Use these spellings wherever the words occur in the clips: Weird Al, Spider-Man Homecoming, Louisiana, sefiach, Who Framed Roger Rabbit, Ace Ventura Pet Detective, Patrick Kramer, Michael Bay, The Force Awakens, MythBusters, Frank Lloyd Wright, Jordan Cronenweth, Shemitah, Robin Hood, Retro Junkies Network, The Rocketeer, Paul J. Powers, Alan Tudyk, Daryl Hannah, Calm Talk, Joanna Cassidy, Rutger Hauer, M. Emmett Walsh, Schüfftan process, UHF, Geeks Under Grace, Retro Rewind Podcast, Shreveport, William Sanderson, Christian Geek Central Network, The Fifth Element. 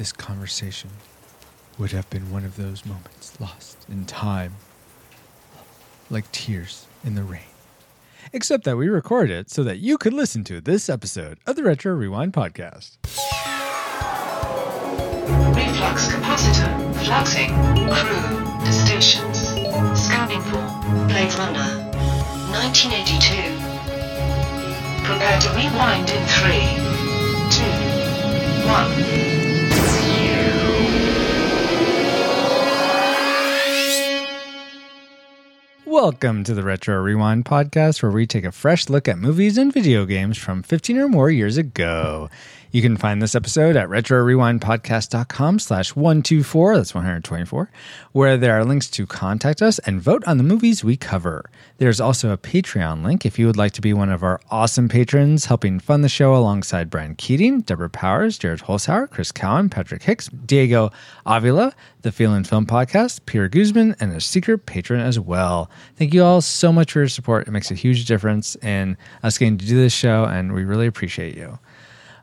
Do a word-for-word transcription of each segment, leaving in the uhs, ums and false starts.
this conversation would have been one of those moments lost in time, like tears in the rain. Except that we recorded it so that you could listen to this episode of the Retro Rewind Podcast. Reflux capacitor, fluxing, crew, to stations, scanning for Blade Runner, nineteen eighty-two. Prepare to rewind in three, two, one... Welcome to the Retro Rewind Podcast, where we take a fresh look at movies and video games from fifteen or more years ago. You can find this episode at retro rewind podcast dot com slash one twenty-four, that's one twenty-four, where there are links to contact us and vote on the movies we cover. There's also a Patreon link if you would like to be one of our awesome patrons, helping fund the show alongside Brian Keating, Deborah Powers, Jared Holzhauer, Chris Cowan, Patrick Hicks, Diego Avila, the Feelin' Film Podcast, Peter Guzman, and a secret patron as well. Thank you all so much for your support. It makes a huge difference in us getting to do this show, and we really appreciate you.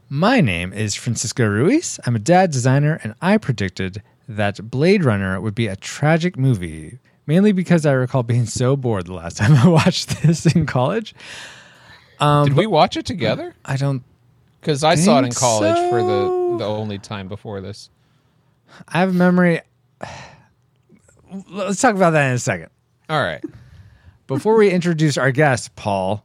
My name is Francisco Ruiz. I'm a dad designer, and I predicted that Blade Runner would be a tragic movie, mainly because I recall being so bored the last time I watched this in college. Um, Did we watch it together? I don't Because I saw it in college so. for the, the only time before this. I have a memory. Let's talk about that in a second. All right. Before we introduce our guest, Paul,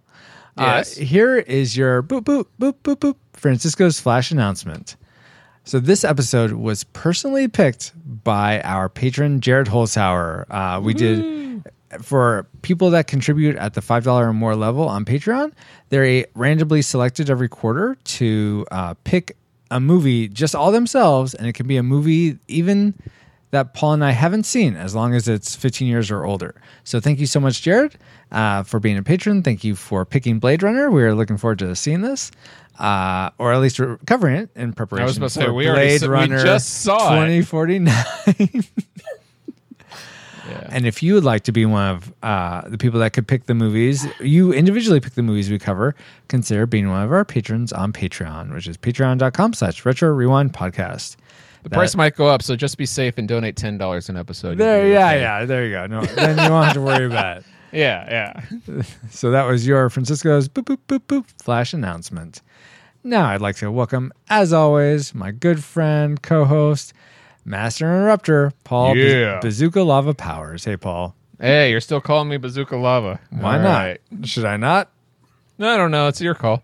yes. uh, here is your boop, boop, boop, boop, boop. Francisco's flash announcement. So this episode was personally picked by our patron, Jared Holzhauer. Uh, we Woo. did, for people that contribute at the five dollars or more level on Patreon, they're randomly selected every quarter to uh, pick a movie just all themselves, and it can be a movie even that Paul and I haven't seen, as long as it's fifteen years or older. So thank you so much, Jared, uh, for being a patron. Thank you for picking Blade Runner. We are looking forward to seeing this. Uh, or at least we're covering it in preparation I was about to say, we Blade already, Runner we just saw twenty forty-nine. It. yeah. And if you would like to be one of uh, the people that could pick the movies, you individually pick the movies we cover, consider being one of our patrons on Patreon, which is patreon dot com slash retro rewind podcast. The that, price might go up, so just be safe and donate ten dollars an episode. There, yeah, okay. yeah, there you go. No, then you won't have to worry about it. Yeah, yeah. So that was your Francisco's boop, boop, boop, boop flash announcement. Now I'd like to welcome, as always, my good friend, co-host, master interrupter, Paul yeah. Baz- Bazooka Lava Powers. Hey, Paul. Hey, you're still calling me Bazooka Lava. Why All not? Right. Should I not? No, I don't know. It's your call.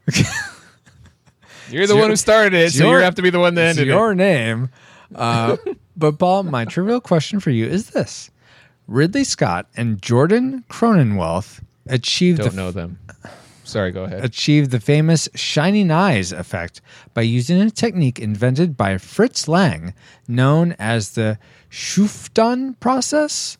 You're the your, one who started it, so your, you have to be the one that ended it. It's your name. Uh, but, Paul, my trivial question for you is this. Ridley Scott and Jordan Cronenweth achieved... Don't the, know them. Sorry, go ahead. Achieved the famous shining eyes effect by using a technique invented by Fritz Lang, known as the Schüfftan process.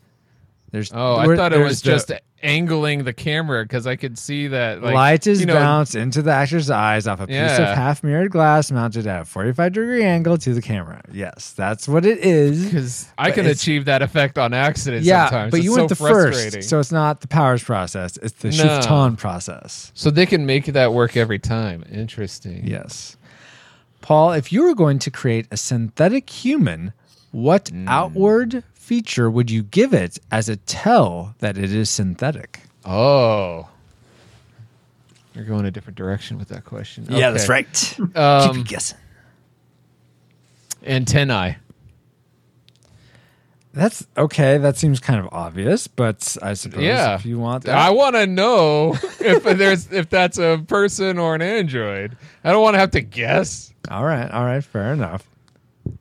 There's, oh, I thought it was the, just angling the camera, because I could see that... Like, light is you know, bounced into the actor's eyes off a piece yeah. of half-mirrored glass mounted at a forty-five degree angle to the camera. Yes, that's what it is. Because I can achieve that effect on accident yeah, sometimes. Yeah, but it's you so went the first, so it's not the Powers process. It's the no. Schüfftan process. So they can make that work every time. Interesting. Yes. Paul, if you were going to create a synthetic human, what mm. outward... feature would you give it as a tell that it is synthetic? Oh, you're going a different direction with that question. Okay. Yeah, that's right. Um, keep guessing. Antennae. That's okay. That seems kind of obvious, but I suppose yeah. if you want that, I want to know if there's if that's a person or an android. I don't want to have to guess. All right, all right, fair enough.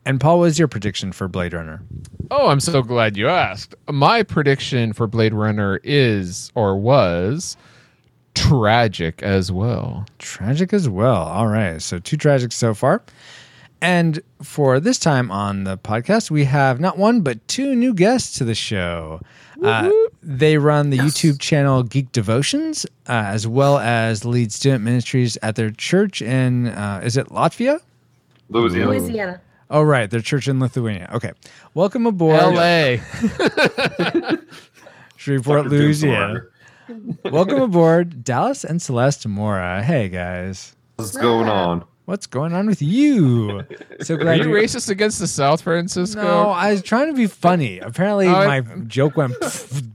And Paul, what was your prediction for Blade Runner? Oh, I'm so glad you asked. My prediction for Blade Runner is, or was, tragic as well. Tragic as well. All right. So two tragics so far. And for this time on the podcast, we have not one, but two new guests to the show. Uh, they run the yes. YouTube channel Geek Devotions, uh, as well as lead student ministries at their church in, uh, is it Latvia? Louisiana. Louisiana. Oh, right. Their church in Lithuania. Okay. Welcome aboard. L A Shreveport, Louisiana. Welcome aboard, Dallas and Celeste Mora. Hey, guys. What's going on? What's going on with you? So glad. Are you racist against the South, Francisco? No, I was trying to be funny. Apparently, uh, my joke went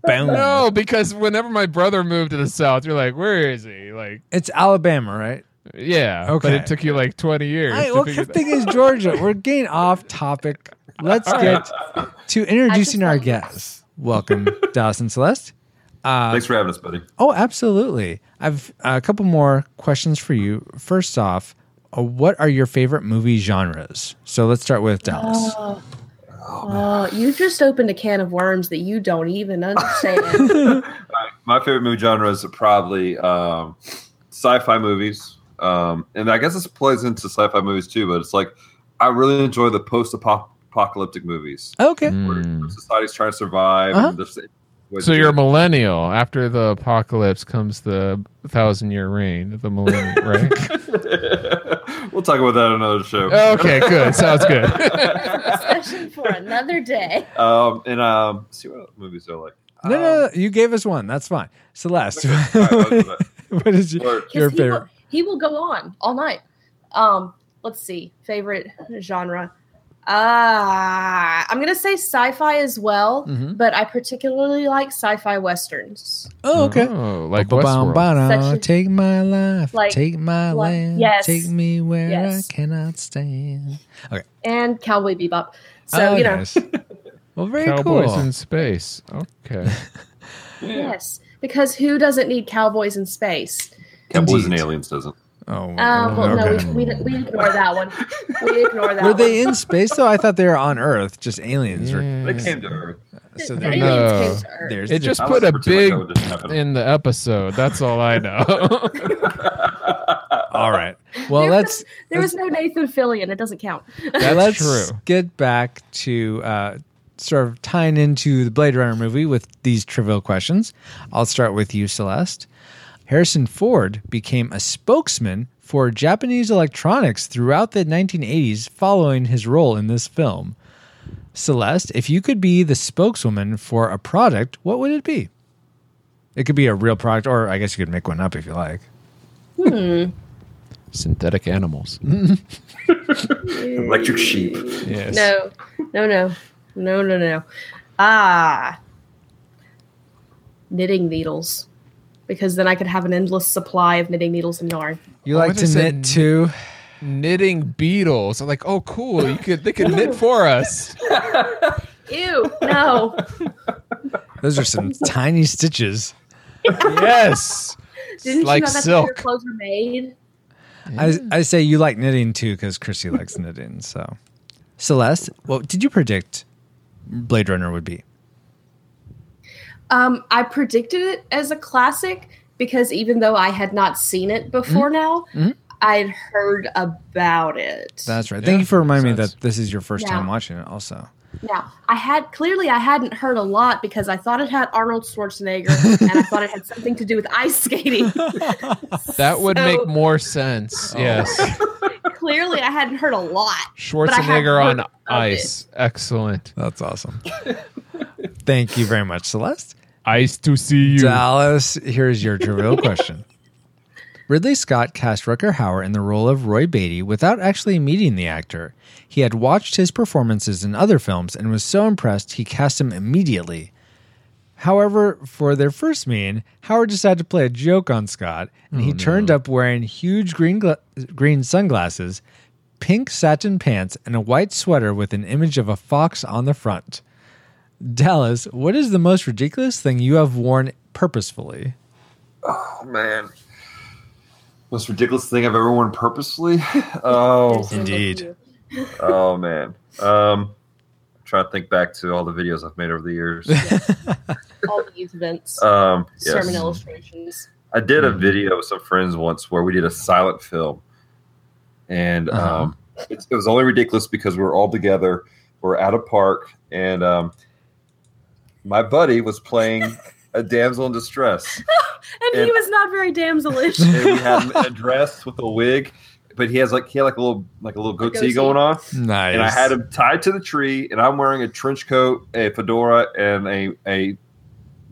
boom. No, because whenever my brother moved to the South, you're like, where is he? Like, it's Alabama, right? Yeah. Okay. But it took you like twenty years. I, to well, the thing is, Georgia, we're getting off topic. Let's get right. to introducing our guests. Welcome, Dawson Celeste. Uh, Thanks for having us, buddy. Oh, absolutely. I've uh, a couple more questions for you. First off, Uh, what are your favorite movie genres? So let's start with Dallas. Uh, uh, you just opened a can of worms that you don't even understand. My favorite movie genres are probably um, sci-fi movies. Um, and I guess this plays into sci-fi movies too, but it's like I really enjoy the post-apocalyptic movies. Okay. Where mm. society's trying to survive. Uh-huh. And so you're a millennial. After the apocalypse comes the thousand-year reign of the millennium, right? We'll talk about that on another show. Okay, good. Sounds good. Discussion for another day. Um, and um, see what movies are like. No, um, no, no, you gave us one. That's fine. Celeste, okay. What is your, your he favorite? Will, he will go on all night. Um, let's see. Favorite genre. Ah, uh, I'm gonna say sci-fi as well, mm-hmm. but I particularly like sci-fi westerns. Oh, okay. Oh, like Westworld. Take my life, like, take my like, land, yes. take me where yes. I cannot stand. Okay. And Cowboy Bebop. So oh, you know. Nice. Well, very Cowboys cool. Cowboys in space. Okay. Yes, because who doesn't need cowboys in space? Cowboys and aliens doesn't. Oh, um, well, okay. no, we, we, we ignore that one. We ignore that. Were one. They in space though? I thought they were on Earth. Just aliens. Yeah. Were, they came to Earth. So the aliens no. came to Earth. There's it just put a big in the episode. That's all I know. All right. Well, there let's. Was, there let's, was no Nathan Fillion. It doesn't count. That's let's true. Get back to uh, sort of tying into the Blade Runner movie with these trivial questions. I'll start with you, Celeste. Harrison Ford became a spokesman for Japanese electronics throughout the nineteen eighties following his role in this film. Celeste, if you could be the spokeswoman for a product, what would it be? It could be a real product, or I guess you could make one up if you like. Hmm. Synthetic animals. Electric sheep. Yes. No, no, no, no, no, no. Ah, knitting needles. Because then I could have an endless supply of knitting needles and yarn. You like to knit too? Knitting beetles. I'm like, oh, cool. You could they could knit for us. Ew, no. Those are some tiny stitches. Yes. Didn't like you know that's silk. How your clothes were made? I I say you like knitting too because Chrissy likes knitting. So, Celeste, what did you predict Blade Runner would be? Um, I predicted it as a classic because even though I had not seen it before mm-hmm. now, mm-hmm. I'd heard about it. That's right. Yeah. Thank you for reminding me that this is your first yeah. time watching it also. Yeah. I had clearly I hadn't heard a lot because I thought it had Arnold Schwarzenegger and I thought it had something to do with ice skating. That would so, make more sense. Oh. Yes. Clearly, I hadn't heard a lot. Schwarzenegger on ice. It. Excellent. That's awesome. Thank you very much, Celeste. Ice to see you. Dallas, here's your trivial question. Ridley Scott cast Rutger Hauer in the role of Roy Beatty without actually meeting the actor. He had watched his performances in other films and was so impressed he cast him immediately. However, for their first meeting, Hauer decided to play a joke on Scott, and oh, he no. turned up wearing huge green gla- green sunglasses, pink satin pants, and a white sweater with an image of a fox on the front. Dallas, what is the most ridiculous thing you have worn purposefully? Oh, man. Most ridiculous thing I've ever worn purposefully? Oh. Indeed. Oh, man. Um, I'm trying to think back to all the videos I've made over the years. All the youth events. Um, yes. Sermon illustrations. I did a video with some friends once where we did a silent film. And uh-huh. um, it, it was only ridiculous because we were all together. We were at a park. And... Um, my buddy was playing a damsel in distress. and, and he was not very damselish. And we had him dressed with a wig, but he has like he had like a little like a little goatee, goatee going on. Nice. And I had him tied to the tree, and I'm wearing a trench coat, a fedora, and a a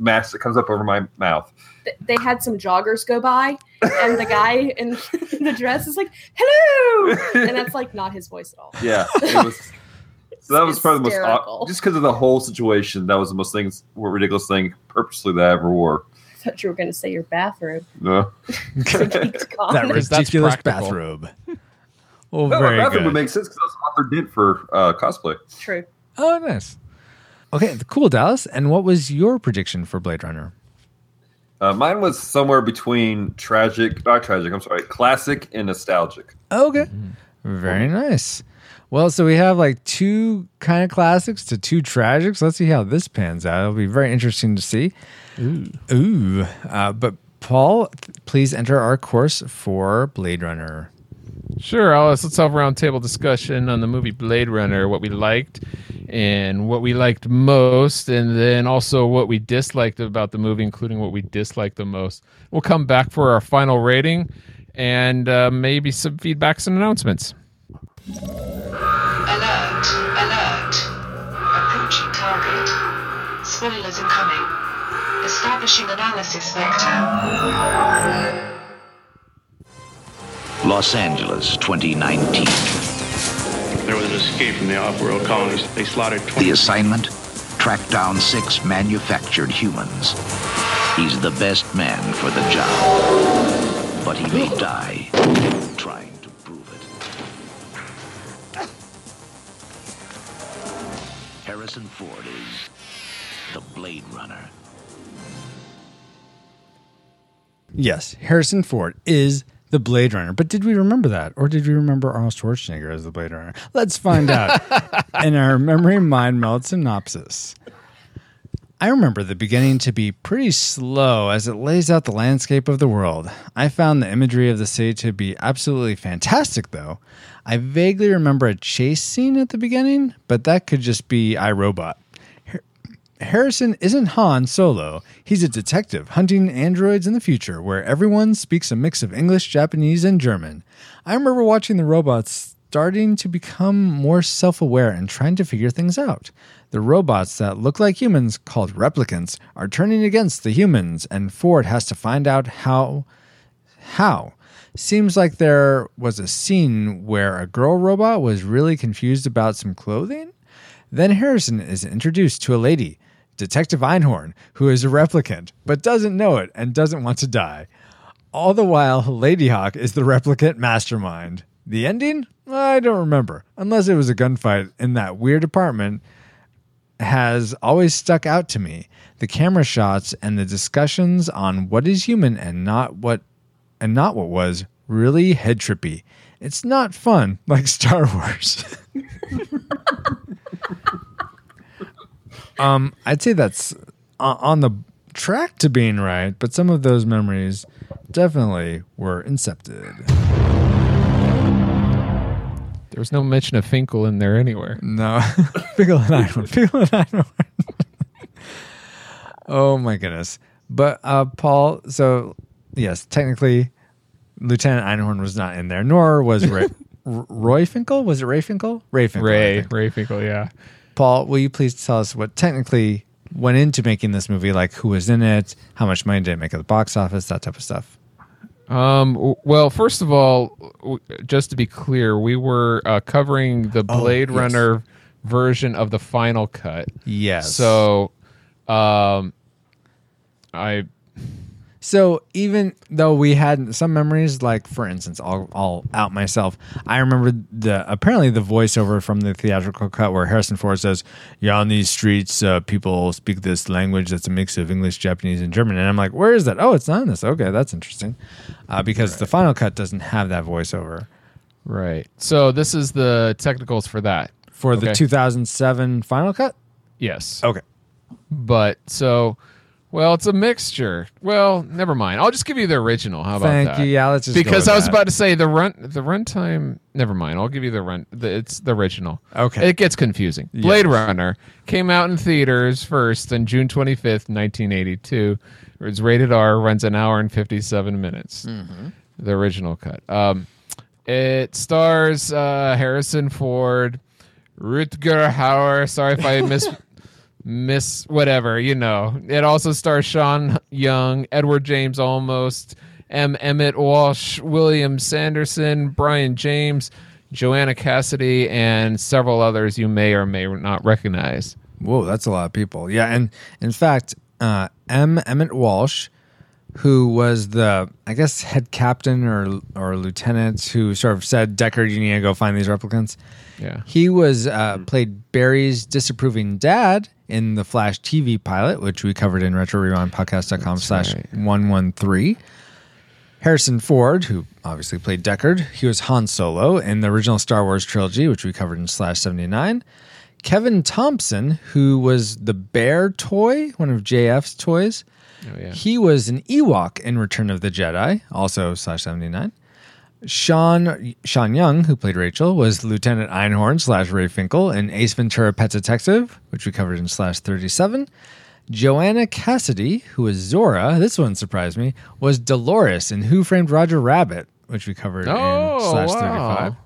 mask that comes up over my mouth. They had some joggers go by, and the guy in the dress is like, hello! And that's, like, not his voice at all. Yeah. It was, so that was probably the most... Just because of the whole situation, that was the most things, ridiculous thing purposely that I ever wore. I thought you were going to say your bathrobe. No. That ridiculous bathrobe. Well, no, very my bathrobe good. Would make sense because I was authored in for uh, cosplay. True. Oh, nice. Okay, cool, Dallas. And what was your prediction for Blade Runner? Uh, mine was somewhere between tragic, not tragic, I'm sorry, classic and nostalgic. Okay. Mm-hmm. Very nice. Well, so we have like two kind of classics to two tragics. Let's see how this pans out. It'll be very interesting to see. Ooh. Ooh. Uh, but Paul, please enter our course for Blade Runner. Sure, Alice. Let's have a roundtable discussion on the movie Blade Runner, what we liked and what we liked most, and then also what we disliked about the movie, including what we disliked the most. We'll come back for our final rating and uh, maybe some feedbacks and announcements. Alert, alert. Approaching target. Spoilers incoming. Establishing analysis vector. Los Angeles, twenty nineteen. There was an escape from the off-world colonies. They slaughtered twenty. The assignment? Track down six manufactured humans. He's the best man for the job. But he may die trying to prove it. Harrison Ford is the Blade Runner. Yes, Harrison Ford is the Blade Runner. But did we remember that? Or did we remember Arnold Schwarzenegger as the Blade Runner? Let's find out in our memory mind meld synopsis. I remember the beginning to be pretty slow as it lays out the landscape of the world. I found the imagery of the city to be absolutely fantastic, though. I vaguely remember a chase scene at the beginning, but that could just be iRobot. Harrison isn't Han Solo. He's a detective hunting androids in the future where everyone speaks a mix of English, Japanese, and German. I remember watching the robots starting to become more self-aware and trying to figure things out. The robots that look like humans, called replicants, are turning against the humans, and Ford has to find out how. How? Seems like there was a scene where a girl robot was really confused about some clothing. Then Harrison is introduced to a lady, Detective Einhorn, who is a replicant, but doesn't know it and doesn't want to die. All the while, Lady Hawk is the replicant mastermind. The ending? I don't remember, unless it was a gunfight in that weird apartment, has always stuck out to me. The camera shots and the discussions on what is human and not what and not what was really head-trippy. It's not fun like Star Wars. Um, I'd say that's on the track to being right, but some of those memories definitely were incepted. There was no mention of Finkel in there anywhere. No. Finkel and Einhorn. Finkel and Einhorn. Oh, my goodness. But, uh, Paul, so, yes, technically, Lieutenant Einhorn was not in there, nor was Ray, Roy Finkel. Was it Ray Finkel? Ray Finkel. Ray. Ray Finkel, yeah. Paul, will you please tell us what technically went into making this movie, like who was in it, how much money did it make at the box office, that type of stuff? Um, well, first of all, just to be clear, we were uh, covering the Blade oh, yes. Runner version of the final cut. Yes. So, um, I... So even though we had some memories, like, for instance, I'll, I'll out myself, I remember the apparently the voiceover from the theatrical cut where Harrison Ford says, yeah, on these streets, uh, people speak this language that's a mix of English, Japanese, and German. And I'm like, where is that? Oh, it's not in this. Okay, that's interesting. Uh, because right. The final cut doesn't have that voiceover. Right. So this is the technicals for that. For okay. The two thousand seven final cut? Yes. Okay. But so... Well, it's a mixture. Well, never mind. I'll just give you the original. How about Thank that? Thank you. Yeah, let's just because go with I was that. About to say the run the runtime. Never mind. I'll give you the run. The, it's the original. Okay. It gets confusing. Yes. Blade Runner came out in theaters first on June twenty-fifth, nineteen eighty-two. It's rated R. Runs an hour and fifty-seven minutes. Mm-hmm. The original cut. Um, it stars uh, Harrison Ford, Rutger Hauer. Sorry if I miss. Miss whatever, you know. It also stars Sean Young, Edward James Olmos, M. Emmett Walsh, William Sanderson, Brian James, Joanna Cassidy, and several others you may or may not recognize. Whoa, that's a lot of people. Yeah, and in fact, uh, M. Emmett Walsh, who was the, I guess, head captain or or lieutenant who sort of said, Deckard, you need to go find these replicants. Yeah, he was uh, played Barry's disapproving dad in the Flash T V pilot, which we covered in retrorewindpodcast.com slash one one three. Harrison Ford, who obviously played Deckard, he was Han Solo in the original Star Wars trilogy, which we covered in slash seventy-nine. Kevin Thompson, who was the bear toy, one of J F's toys. Oh, yeah. He was an Ewok in Return of the Jedi, also slash seventy-nine. Sean Sean Young, who played Rachel, was Lieutenant Einhorn slash Ray Finkel in Ace Ventura Pet Detective, which we covered in slash thirty-seven. Joanna Cassidy, who was Zora, this one surprised me, was Dolores in Who Framed Roger Rabbit, which we covered oh, in slash thirty-five. Wow.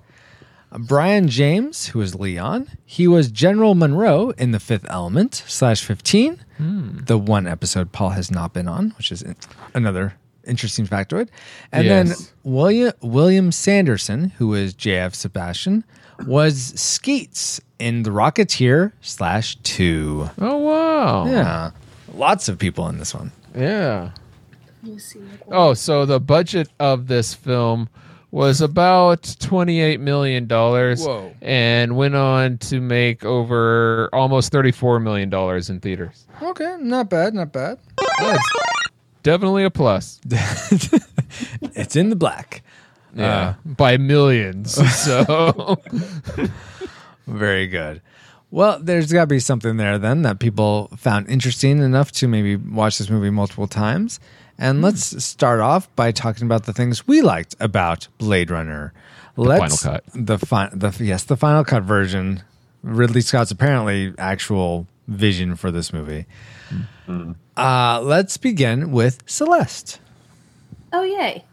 Brian James, who was Leon, he was General Monroe in The Fifth Element, slash fifteen, mm. the one episode Paul has not been on, which is another interesting factoid. And yes. then William William Sanderson, who was J F Sebastian, was Skeets in The Rocketeer, slash two. Oh, wow. Yeah. Lots of people in this one. Yeah. Oh, so the budget of this film was about twenty-eight million dollars. Whoa. And went on to make over almost thirty-four million dollars in theaters. Okay, not bad, not bad. Nice. Definitely a plus. It's in the black. Yeah, uh, by millions. So very good. Well, there's got to be something there then that people found interesting enough to maybe watch this movie multiple times. And let's start off by talking about the things we liked about Blade Runner. The let's, final cut. The fi- the, yes, the final cut version. Ridley Scott's apparently actual vision for this movie. Mm-hmm. Uh, let's begin with Celeste. Oh, yay.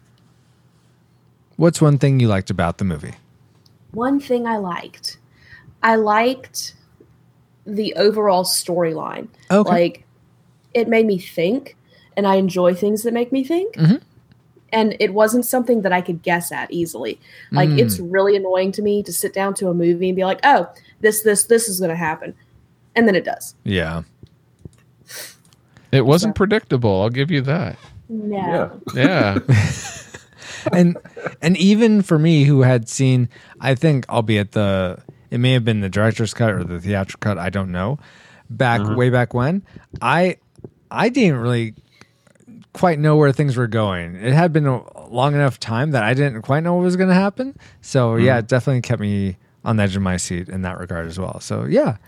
What's one thing you liked about the movie? One thing I liked. I liked the overall storyline. Okay. Like, it made me think. And I enjoy things that make me think. Mm-hmm. And it wasn't something that I could guess at easily. Like, mm. it's really annoying to me to sit down to a movie and be like, oh, this, this, this is going to happen. And then it does. Yeah. It wasn't so. predictable. I'll give you that. No. Yeah. yeah. and and even for me, who had seen, I think, albeit the, it may have been the director's cut or the theatrical cut, I don't know, back uh-huh. way back when, I I didn't really quite know where things were going. It had been a long enough time that I didn't quite know what was going to happen. So mm. yeah, it definitely kept me on the edge of my seat in that regard as well. So yeah.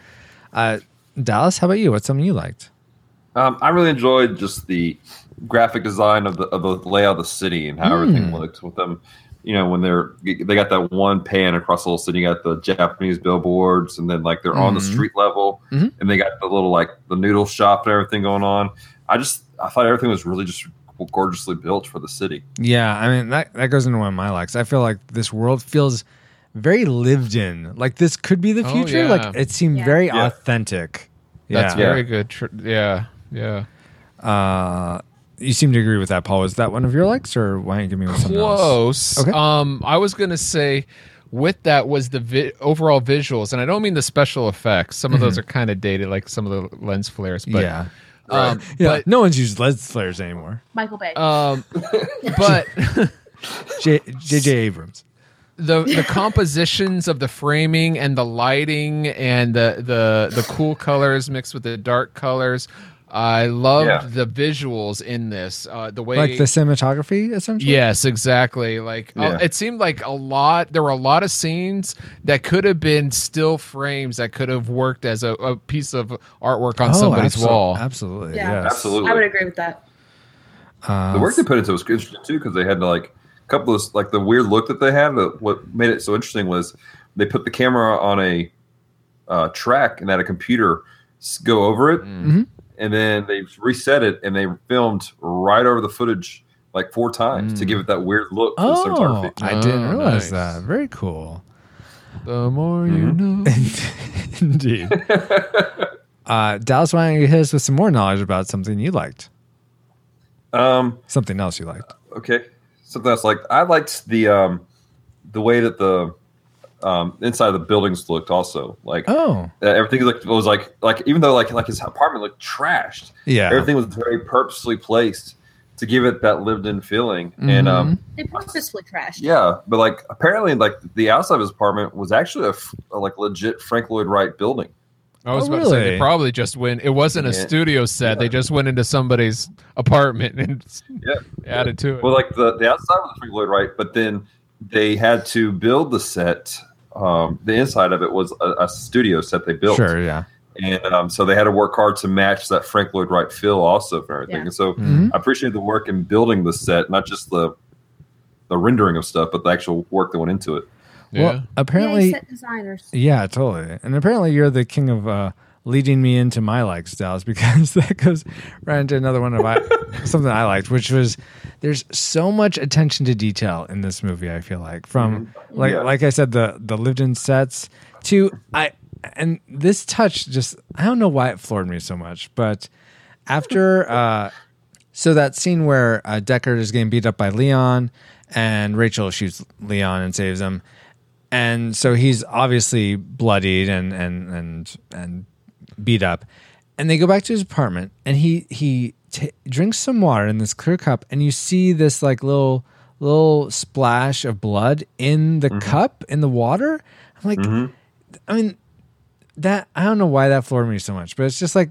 Uh, Dallas, how about you? What's something you liked? Um, I really enjoyed just the graphic design of the, of the layout of the city and how mm. everything looked with them. You know, when they're, they got that one pan across the whole city, you got the Japanese billboards and then like they're mm-hmm. on the street level mm-hmm. and they got the little, like the noodle shop and everything going on. I just, I thought everything was really just gorgeously built for the city. Yeah, I mean, that, that goes into one of my likes. I feel like this world feels very lived in. Like, this could be the future. Oh, yeah. Like, it seemed yeah. very yeah. authentic. Yeah. That's very yeah. good. Tr- yeah, yeah. Uh, you seem to agree with that, Paul. Is that one of your likes, or why don't you give me one? Close. Okay. Um, I was going to say with that was the vi- overall visuals, and I don't mean the special effects. Some of mm-hmm. those are kind of dated, like some of the lens flares. But yeah. Um, yeah, but, no one's used lens flares anymore. Michael Bay. Um, but J J Abrams. The the compositions of the framing and the lighting and the the, the cool colors mixed with the dark colors. I loved yeah. the visuals in this. Uh, the way, like the cinematography, essentially. Yes, exactly. Like yeah. uh, it seemed like a lot. There were a lot of scenes that could have been still frames that could have worked as a, a piece of artwork on oh, somebody's absolutely. wall. Absolutely. Yeah, yes. absolutely. I would agree with that. Uh, the work they put into it was interesting too, because they had to, like a couple of like the weird look that they had. That what made it so interesting was they put the camera on a uh, track and had a computer go over it. Mm-hmm. And then they reset it, and they filmed right over the footage like four times mm. to give it that weird look. Oh, I didn't realize nice. that. Very cool. The more mm-hmm. you know. Indeed. Uh, Dallas, why don't you hit us with some more knowledge about something you liked? Um, something else you liked. Okay. Something else I liked. I liked the um, the way that the um, inside of the buildings looked also. Like oh. everything looked was like like even though like like his apartment looked trashed. Yeah. Everything was very purposely placed to give it that lived in feeling. Mm-hmm. And um, they purposely trashed. Yeah, but like apparently like the outside of his apartment was actually a, a like legit Frank Lloyd Wright building. I was oh, about really? to say they probably just went. It wasn't a yeah. studio set. Yeah. They just went into somebody's apartment and yeah. added to it. Well, like the, the outside was Frank Lloyd Wright, but then they had to build the set. Um, the inside of it was a, a studio set they built. Sure, yeah. And um, so they had to work hard to match that Frank Lloyd Wright feel also for everything. Yeah. And so mm-hmm. I appreciate the work in building the set, not just the the rendering of stuff, but the actual work that went into it. Well, yeah. apparently, yeah, set designers. yeah, totally. And apparently, you're the king of uh, leading me into my likes, Dallas, because that goes right into another one of I, something I liked, which was there's so much attention to detail in this movie. I feel like from mm-hmm. like yeah. like I said, the the lived-in sets to I and this touch just I don't know why it floored me so much, but after uh, so that scene where uh, Deckard is getting beat up by Leon and Rachel shoots Leon and saves him. And so he's obviously bloodied and, and and and beat up. And they go back to his apartment, and he he t- drinks some water in this clear cup, and you see this like little little splash of blood in the mm-hmm. cup in the water. I'm like, mm-hmm. I mean, that I don't know why that floored me so much, but it's just like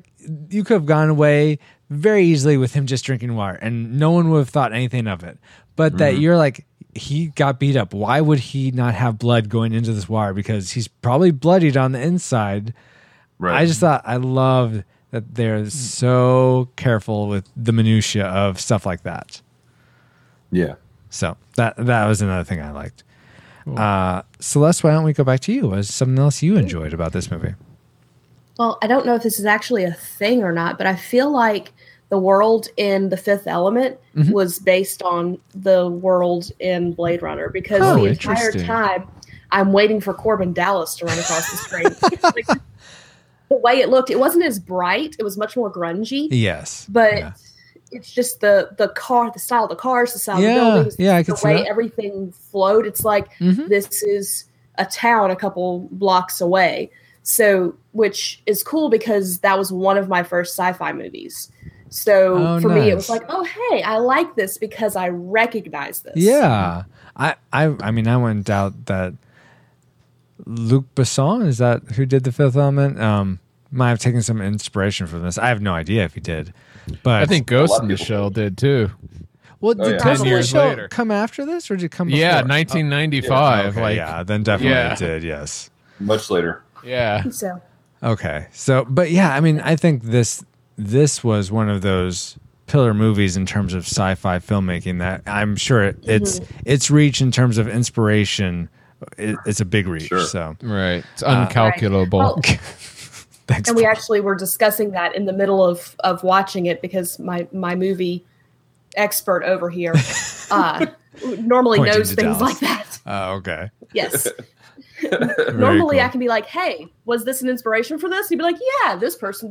you could have gone away very easily with him just drinking water, and no one would have thought anything of it. But mm-hmm. that you're like. He got beat up. Why would he not have blood going into this water? Because he's probably bloodied on the inside. Right. I just thought I loved that they're so careful with the minutia of stuff like that. Yeah. So that that was another thing I liked. Cool. Uh, Celeste, why don't we go back to you? Was something else you enjoyed about this movie? Well, I don't know if this is actually a thing or not, but I feel like the world in The Fifth Element mm-hmm. was based on the world in Blade Runner because oh, the entire time I'm waiting for Corbin Dallas to run across the screen. Like, the way it looked, it wasn't as bright. It was much more grungy. Yes. But yeah. it's just the the car, the style of the cars, the style yeah. of the buildings, yeah, I the way that. everything flowed. It's like mm-hmm. this is a town a couple blocks away. So, which is cool because that was one of my first sci-fi movies. So oh, for nice. me, it was like, oh, hey, I like this because I recognize this. Yeah. I, I, I mean, I wouldn't doubt that Luc Besson, is that who did The Fifth Element? Um, might have taken some inspiration from this. I have no idea if he did. But I think Ghost in the Shell did too. Well, did oh, yeah. Ghost in the Shell later. come after this or did it come before? Yeah, nineteen ninety-five. Oh, okay, like, yeah, then definitely yeah. it did, yes. Much later. Yeah. I think so. Okay. So, but yeah, I mean, I think this... This was one of those pillar movies in terms of sci-fi filmmaking that I'm sure it, it's mm-hmm. its reach in terms of inspiration. It, it's a big reach. Sure. So right, it's uncalculable. Uh, right. Well, Thanks, and we Paul. actually were discussing that in the middle of, of watching it because my, my movie expert over here uh, normally Pointing knows things Dallas. like that. Oh, uh, okay. Yes. Normally cool. I can be like, hey, was this an inspiration for this? You'd be like, yeah, this person.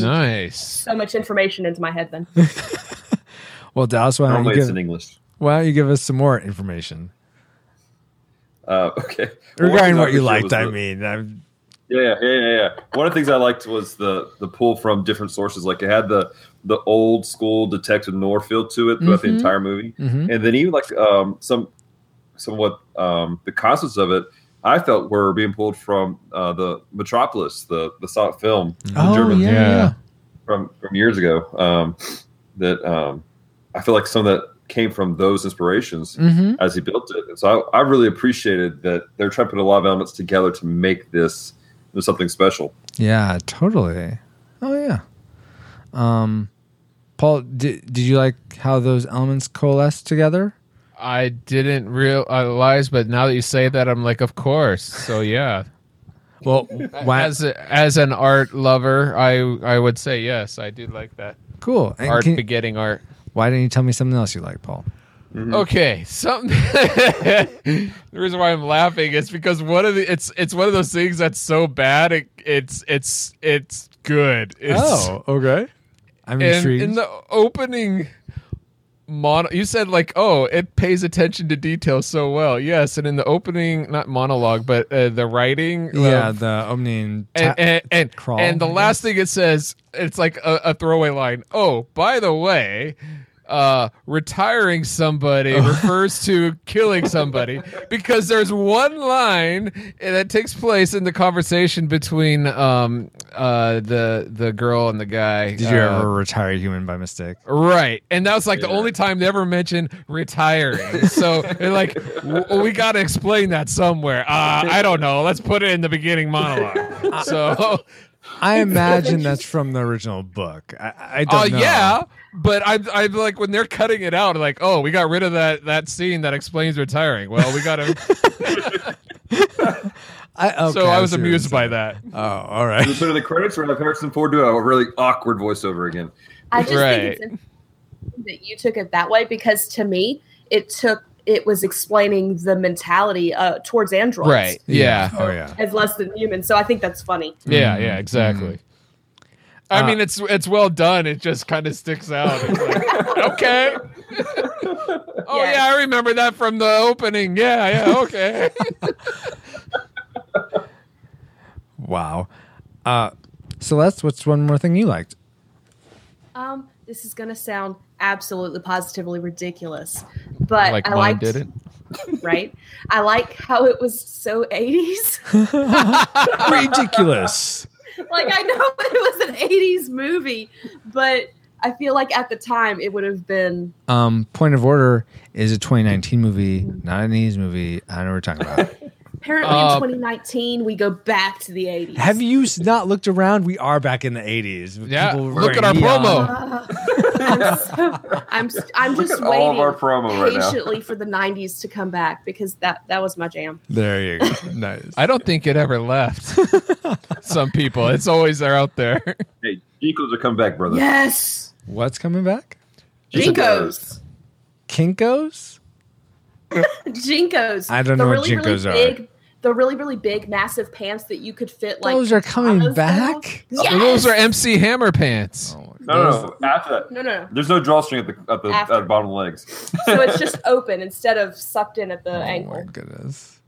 Nice. So much information into my head then. Well, Dallas, why don't, you give, in English. why don't you give us some more information? Uh, okay. Well, regarding what you liked, I the, mean. I'm... Yeah, yeah, yeah, yeah. One of the things I liked was the the pull from different sources. Like it had the, the old school Detective Noir feel to it throughout mm-hmm. the entire movie. Mm-hmm. And then even like um, some... somewhat um, the concepts of it I felt were being pulled from uh, the Metropolis, the the silent film, the oh, German yeah, yeah. from from years ago. Um, that um, I feel like some of that came from those inspirations mm-hmm. as he built it. And so I, I really appreciated that they're trying to put a lot of elements together to make this something special. Yeah, totally. Oh yeah. Um, Paul, did did you like how those elements coalesced together? I didn't realize, but now that you say that, I'm like, of course. So yeah. Well, as a, as an art lover, I I would say yes, I do like that. Cool. And art can, begetting art. Why didn't you tell me something else you like, Paul? Mm-hmm. Okay, something. The reason why I'm laughing is because one of the it's it's one of those things that's so bad it, it's it's it's good. It's, oh, okay. I'm and intrigued. In the opening mono, you said like, oh, it pays attention to detail so well. Yes, and in the opening, not monologue, but uh, the writing. Yeah, of, the omni ta- and and and, crawl, and the last thing it says, it's like a, a throwaway line. Oh, by the way. Uh, retiring somebody refers to killing somebody because there's one line that takes place in the conversation between um uh the the girl and the guy. Did you uh, ever retire a human by mistake? Right, and that was like yeah. the only time they ever mentioned retiring. So they're like, w- we got to explain that somewhere. Uh, I don't know. Let's put it in the beginning monologue. So. I imagine that's from the original book. I, I don't uh, know. Yeah, but I'm, I'm like, when they're cutting it out, like, oh, we got rid of that, that scene that explains retiring. Well, we got to... I, okay, so I was amused by that. Oh, all right. So the credits where Harrison Ford do a really awkward voiceover again. I just right. think it's interesting that you took it that way because to me, it took... it was explaining the mentality uh, towards androids. Right. Yeah. Oh, yeah. As less than human. So I think that's funny. Yeah. Yeah, exactly. Mm-hmm. I uh, mean, it's, it's well done. It just kind of sticks out. It's like, okay. Oh yeah. yeah. I remember that from the opening. Yeah. Yeah. Okay. Wow. Uh, Celeste, what's one more thing you liked? Um, This is going to sound absolutely positively ridiculous, but like I liked, did it. Right? I like how it was so eighties. Ridiculous. Like, I know it was an eighties movie, but I feel like at the time it would have been. Um, point of order is a twenty nineteen movie, not an eighties movie. I don't know what we're talking about. Apparently uh, in twenty nineteen, we go back to the eighties. Have you not looked around? We are back in the eighties. Yeah, look at our neon. promo. Uh, I'm, so, I'm, I'm just waiting all of our promo patiently right now. For the nineties to come back because that, that was my jam. There you go. Nice. I don't think it ever left. Some people. It's always they're out there. Hey, Jinkos are coming back, brother. Yes. What's coming back? Jinkos. Kinkos? Jinkos. I don't know really, what Jinkos really big, are. The really, really big, massive pants that you could fit like those are coming back. Yes! So those are M C Hammer pants. Oh, no, no, after that, no, no. There's no drawstring at the at the, at the bottom legs, so it's just open instead of sucked in at the oh ankle. Oh my goodness.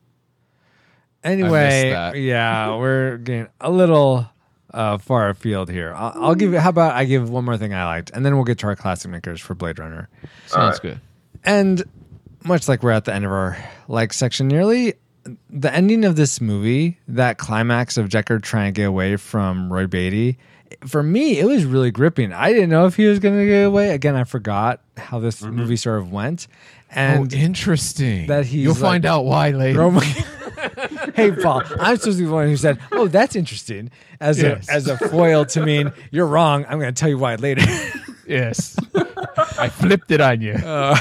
Anyway, yeah, we're getting a little uh, far afield here. I'll, I'll give. How about I give one more thing I liked, and then we'll get to our classic makers for Blade Runner. Sounds right. good. And. Much like we're at the end of our like section nearly, the ending of this movie, that climax of Deckard trying to get away from Roy Beatty, for me, it was really gripping. I didn't know if he was going to get away. Again, I forgot how this mm-hmm. movie sort of went. And oh, interesting. That he's You'll like, find out why later. Oh hey, Paul, I'm supposed to be the one who said, oh, that's interesting, as, yes. a, as a foil to mean, you're wrong, I'm going to tell you why later. Yes. I flipped it on you. Uh,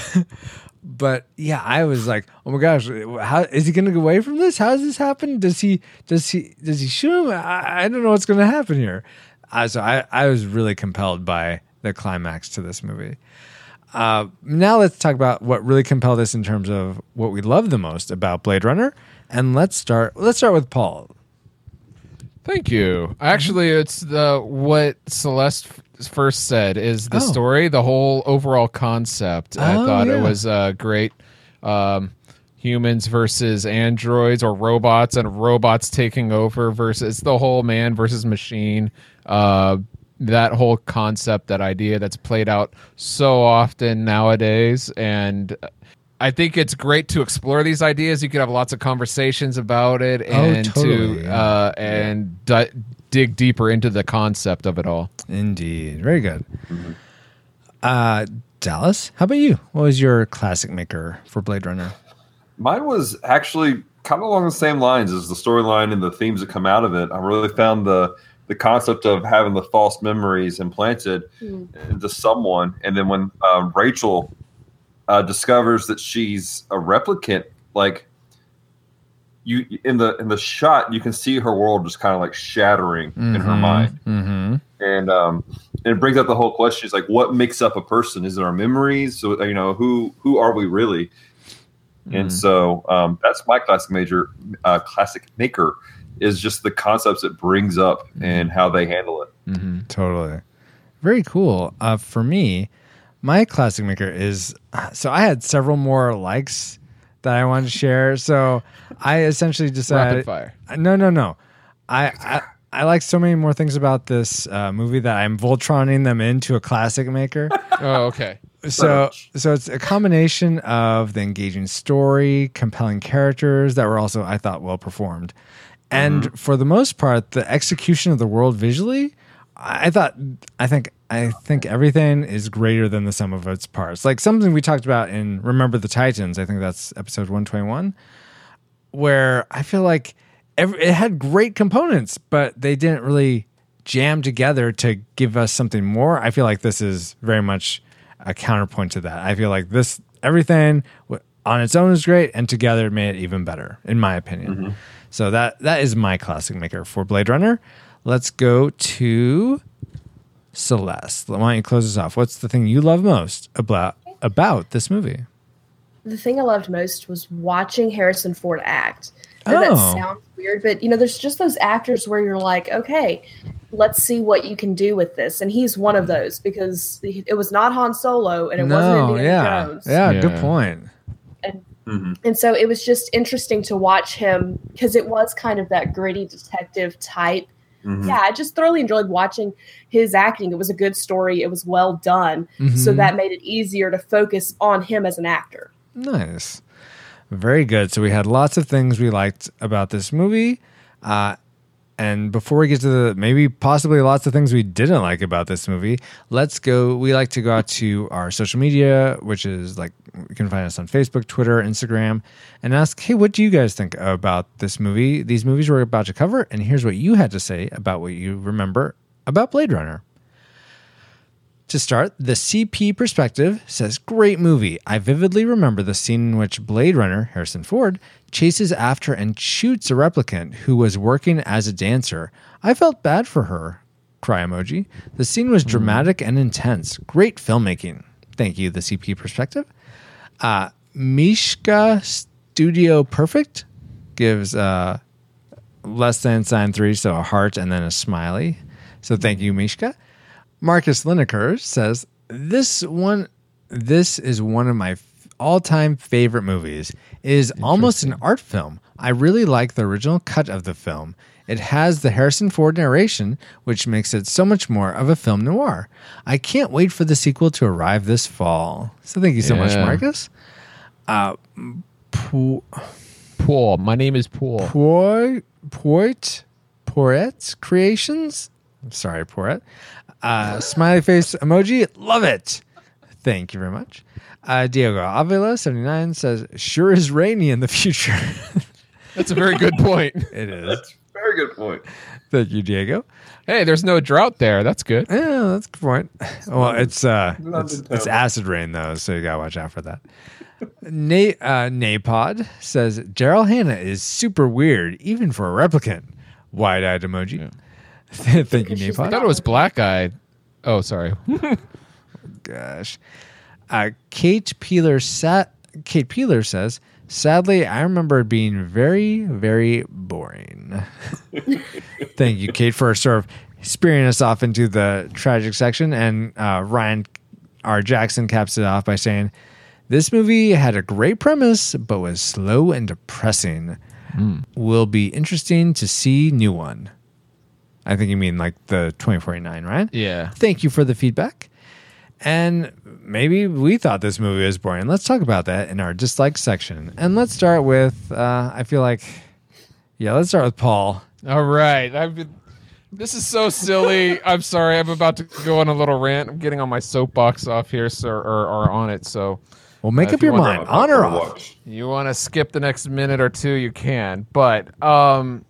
But yeah, I was like, "Oh my gosh, how is he going to get away from this? How does this happen? Does he? Does he? Does he shoot him? I, I don't know what's going to happen here." Uh, so I, I was really compelled by the climax to this movie. Uh, now let's talk about what really compelled us in terms of what we love the most about Blade Runner, and let's start. Let's start with Paul. Thank you. Actually, it's the what Celeste first said is the oh. story, the whole overall concept. Oh, I thought yeah. it was uh, great. Um, humans versus androids or robots, and robots taking over versus the whole man versus machine. Uh, that whole concept, that idea that's played out so often nowadays, and I think it's great to explore these ideas. You could have lots of conversations about it, and oh, totally. to uh, and. Yeah. D- dig deeper into the concept of it all. Indeed. Very good. Mm-hmm. Uh, Dallas, how about you? What was your classic maker for Blade Runner? Mine was actually kind of along the same lines as the storyline and the themes that come out of it. I really found the the concept of having the false memories implanted mm-hmm. into someone. And then when uh, Rachel uh, discovers that she's a replicant, like, You in the in the shot, you can see her world just kind of like shattering mm-hmm, in her mind, mm-hmm. and um, and it brings up the whole question: is like, what makes up a person? Is it our memories? So you know, who who are we really? Mm. And so um, that's my classic major, uh, classic maker, is just the concepts it brings up mm. and how they handle it. Mm-hmm. Totally, very cool. Uh, for me, my classic maker is so I had several more likes that I wanted to share. So I essentially decided. Rapid fire. No, no, no. I. I I like so many more things about this uh, movie that I'm Voltroning them into a classic maker. Oh, okay. So, so it's a combination of the engaging story, compelling characters that were also, I thought, well performed. And mm-hmm. for the most part, the execution of the world visually, I thought, I think, I think everything is greater than the sum of its parts. Like something we talked about in Remember the Titans, I think that's episode one twenty-one, where I feel like Every, it had great components, but they didn't really jam together to give us something more. I feel like this is very much a counterpoint to that. I feel like this, everything on its own is great, and together it made it even better, in my opinion. Mm-hmm. So that that is my classic maker for Blade Runner. Let's go to Celeste. Why don't you close us off? What's the thing you love most about about this movie? The thing I loved most was watching Harrison Ford act. And that oh. sounds weird, but you know, there's just those actors where you're like, okay, let's see what you can do with this. And he's one of those because it was not Han Solo and it no, wasn't Indiana yeah. Jones. Yeah, yeah, good point. And, mm-hmm. and so it was just interesting to watch him because it was kind of that gritty detective type. Mm-hmm. Yeah, I just thoroughly enjoyed watching his acting. It was a good story. It was well done. Mm-hmm. So that made it easier to focus on him as an actor. Nice. Very good. So we had lots of things we liked about this movie. Uh, and before we get to the maybe possibly lots of things we didn't like about this movie, let's go. We like to go out to our social media, which is like you can find us on Facebook, Twitter, Instagram, and ask, hey, what do you guys think about this movie? These movies we're about to cover. And here's what you had to say about what you remember about Blade Runner. To start, the C P Perspective says, great movie. I vividly remember the scene in which Blade Runner, Harrison Ford, chases after and shoots a replicant who was working as a dancer. I felt bad for her. Cry emoji. The scene was dramatic and intense. Great filmmaking. Thank you, the C P Perspective. Uh, Mishka Studio Perfect gives uh, less than sign three, so a heart and then a smiley. So thank you, Mishka. Marcus Lineker says, this one, this is one of my all-time favorite movies. It is almost an art film. I really like the original cut of the film. It has the Harrison Ford narration, which makes it so much more of a film noir. I can't wait for the sequel to arrive this fall. So thank you so yeah. much, Marcus. Uh, po- Poor. My name is Poor. Poor. Poit. Poret Creations. I'm sorry, Poret. Uh, smiley face emoji. Love it. Thank you very much. Uh, Diego Avila, seventy-nine, says, sure is rainy in the future. That's a very good point. It is. That's a very good point. Thank you, Diego. Hey, there's no drought there. That's good. Yeah, that's a good point. Well, it's uh, it's, it's acid rain, though, so you got to watch out for that. Na- uh, Napod says, Daryl Hannah is super weird, even for a replicant. Wide-eyed emoji. Yeah. Thank you, Napod. I thought it was black-eyed. Oh, sorry. oh, gosh. Uh, Kate Peeler sat. Kate Peeler says, sadly, I remember it being very, very boring. Thank you, Kate, for sort of spearing us off into the tragic section. And uh, Ryan R. Jackson caps it off by saying, this movie had a great premise, but was slow and depressing. Mm. Will be interesting to see new one. I think you mean like the twenty forty-nine, right? Yeah. Thank you for the feedback. And maybe we thought this movie was boring. Let's talk about that in our dislike section. And let's start with, uh, I feel like, yeah, let's start with Paul. All right. I've been, this is so silly. I'm sorry. I'm about to go on a little rant. I'm getting on my soapbox off here, sir, or, or on it. So, well, make uh, up your you mind. On or off. You want to skip the next minute or two, you can. But, um,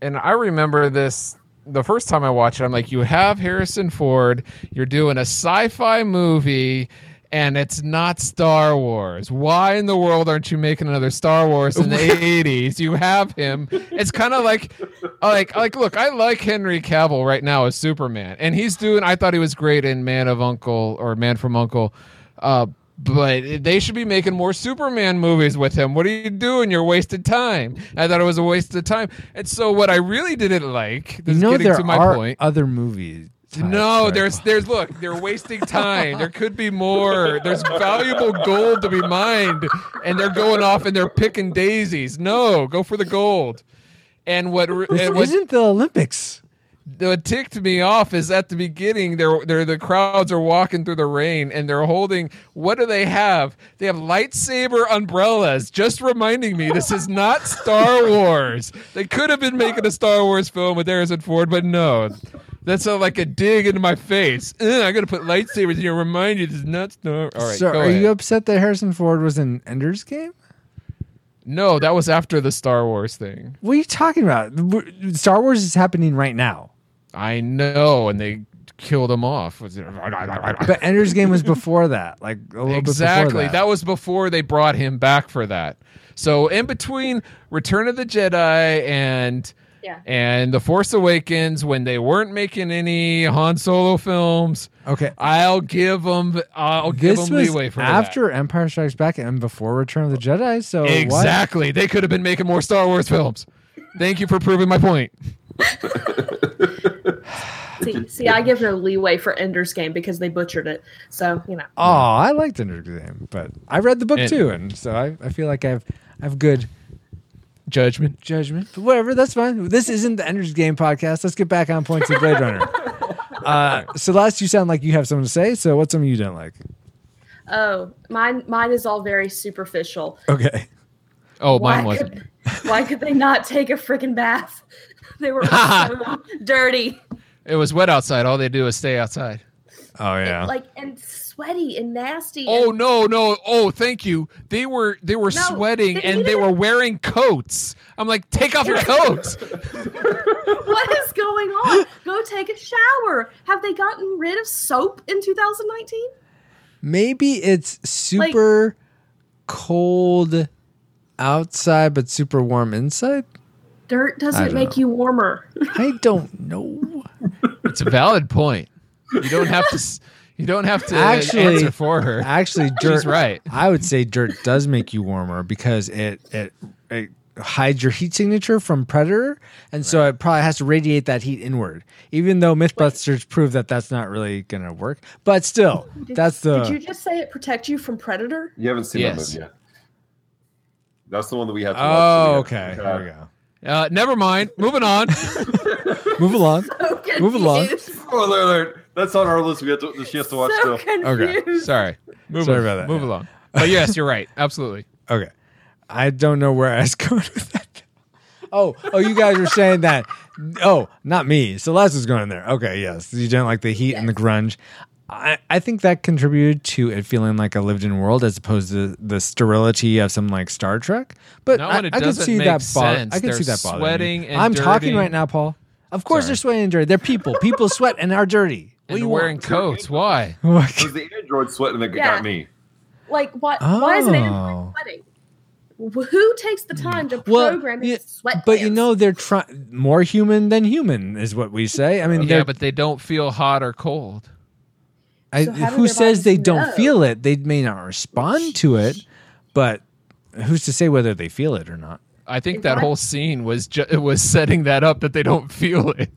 and I remember this. The first time I watched it, I'm like, you have Harrison Ford, you're doing a sci-fi movie, and it's not Star Wars. Why in the world aren't you making another Star Wars in the eighties? You have him. It's kind of like, like, like, look, I like Henry Cavill right now as Superman, and he's doing, I thought he was great in Man of Uncle or Man from Uncle, uh, but they should be making more Superman movies with him. What are you doing? You're wasted time. I thought it was a waste of time. And so what I really didn't like, this you know, is getting to my point. There are other movies. No, there's, there's, look, they're wasting time. There could be more. There's valuable gold to be mined, and they're going off and they're picking daisies. No, go for the gold. And what it wasn't the Olympics. What ticked me off is at the beginning, they're, they're, the crowds are walking through the rain, and they're holding, what do they have? They have lightsaber umbrellas, just reminding me this is not Star Wars. They could have been making a Star Wars film with Harrison Ford, but no. That's a, like a dig into my face. Ugh, I got to put lightsabers in here to remind you this is not Star Wars. All right, so go are ahead. You upset that Harrison Ford was in Ender's Game? No, that was after the Star Wars thing. What are you talking about? Star Wars is happening right now. I know, and they killed him off. But Ender's Game was before that, like a little exactly. bit before that. That was before they brought him back for that. So in between Return of the Jedi and yeah. and The Force Awakens, when they weren't making any Han Solo films, okay, I'll give them. I'll this give them leeway for after that. After Empire Strikes Back and before Return of the Jedi, so exactly, what? They could have been making more Star Wars films. Thank you for proving my point. see, see, I give no leeway for Ender's Game because they butchered it. So you know. Oh, I liked Ender's Game, but I read the book and, too, and so I, I feel like I've I've good. Judgment. Judgment. But whatever, that's fine. This isn't the Ender's Game podcast. Let's get back on points of Blade Runner. Uh, Celeste, you sound like you have something to say, so what's something you don't like? Oh, mine mine is all very superficial. Okay. Oh, why mine wasn't. Could, why could they not take a freaking bath? They were so dirty. It was wet outside. All they do is stay outside. Oh, yeah. It, like, and sweaty and nasty. Oh and- no, no! Oh, thank you. They were they were no, sweating they and they were wearing coats. I'm like, take off your coats. What is going on? Go take a shower. Have they gotten rid of soap in two thousand nineteen? Maybe it's super like, cold outside, but super warm inside. Dirt doesn't make know. you warmer. I don't know. It's a valid point. You don't have to. S- You don't have to actually, answer for her. Actually, dirt. She's right. I would say dirt does make you warmer because it it, it hides your heat signature from Predator, and right. so it probably has to radiate that heat inward. Even though MythBusters Wait. proved that that's not really going to work, but still, did, that's the. Did you just say it protects you from Predator? You haven't seen yes. that movie yet. That's the one that we have to watch. Oh, today. okay. There we go. Uh, never mind. Moving on. Move along. So Move along. Spoiler alert. That's on our list. We have to, she has to watch so still. Confused. Okay. Sorry. Move Sorry on. about that. Move yeah. along. But yes, you're right. Absolutely. Okay. I don't know where I was going with that. Oh, oh, you guys were saying that. Oh, not me. Celeste was going there. Okay, yes. You don't like the heat yes. and the grunge. I, I think that contributed to it feeling like a lived-in world as opposed to the sterility of some like Star Trek. But no, I, I can see that bothering. I can see that bothering. I'm dirty. talking right now, Paul. Of course Sorry. they're sweating and dirty. They're people. People sweat and are dirty. And they're wearing want? coats. Why? Because the android sweating that yeah. got me. Like, why, oh. why is an android sweating? Who takes the time to program well, yeah, sweat? But you know, they're try- more human than human is what we say. I mean, yeah, but they don't feel hot or cold. I, so who says they know? don't feel it? They may not respond to it, but who's to say whether they feel it or not? I think that whole scene was ju- it was setting that up that they don't feel it.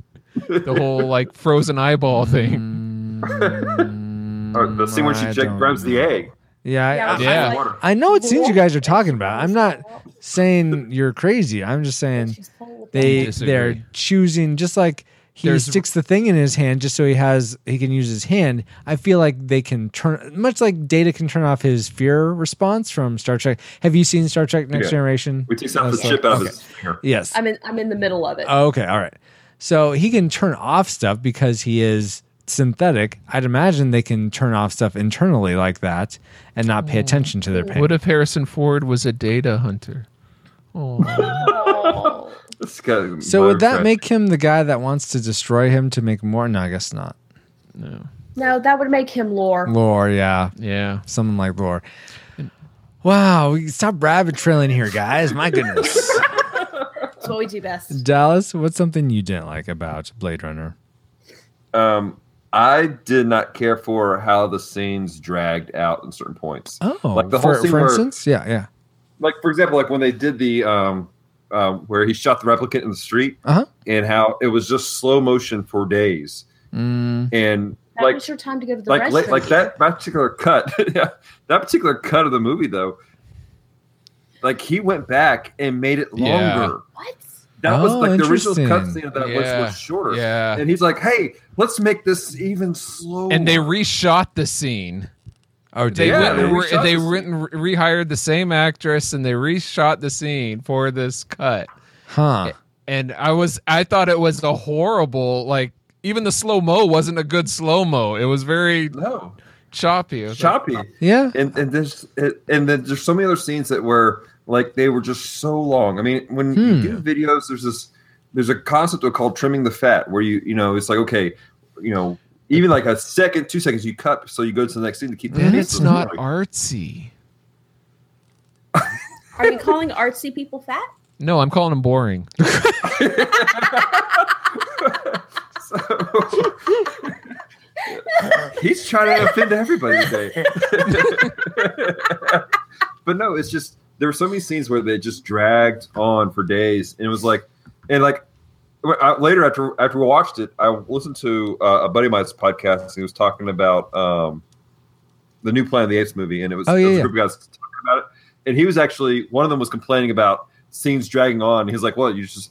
The whole like frozen eyeball thing. Mm, oh, the scene when she j- grabs the egg. Yeah, I, yeah. I, yeah. Like, I know what scenes you guys are talking about. I'm not saying you're crazy. I'm just saying they they're choosing just like he There's, sticks the thing in his hand just so he has he can use his hand. I feel like they can turn much like Data can turn off his fear response from Star Trek. Have you seen Star Trek Next yeah. Generation? We take out the chip out of his finger. Yes, I'm in. I'm in the middle of it. Oh, okay, all right. So he can turn off stuff because he is synthetic. I'd imagine they can turn off stuff internally like that and not pay attention to their pain. What if Harrison Ford was a Data hunter? Oh. So would that make him the guy that wants to destroy him to make more? No, I guess not. No. No, that would make him Lore. Lore, yeah. Yeah. Something like Lore. Wow, we stop rabbit trailing here, guys. My goodness. That's what we do best. Dallas, what's something you didn't like about Blade Runner? Um, I did not care for how the scenes dragged out in certain points. Oh, like the whole for, scene for where, instance? Yeah, yeah. Like, for example, like when they did the um, uh, where he shot the replicant in the street, uh-huh. and how it was just slow motion for days. Mm. And that like, was your time to go to the like, restroom. Like, like that particular cut, yeah, that particular cut of the movie, though, like he went back and made it longer. Yeah. What? That oh, was like the original cutscene of that yeah. was, was shorter. Yeah. And he's like, hey, let's make this even slower. And they reshot the scene. Oh, they yeah, went, they, re- they the went and re- rehired the same actress and they reshot the scene for this cut. Huh. And I was I thought it was a horrible, like, even the slow-mo wasn't a good slow-mo. It was very no. choppy. Was choppy. Like, oh. Yeah. And and there's and then there's so many other scenes that were like they were just so long. I mean, when hmm. you do videos, there's this, there's a concept called trimming the fat, where you, you know, it's like, okay, you know, even like a second, two seconds, you cut, so you go to the next scene to keep. Then it's not artsy. Are you calling artsy people fat? No, I'm calling them boring. so, uh, he's trying to offend everybody today. But no, it's just. There were so many scenes where they just dragged on for days, and it was like, and like I, later after after we watched it, I listened to uh, a buddy of mine's podcast, and he was talking about um, the new Planet of the Apes movie, and it was, oh, yeah, it was a group yeah. of guys talking about it, and he was actually one of them was complaining about scenes dragging on. He's like, "Well, you just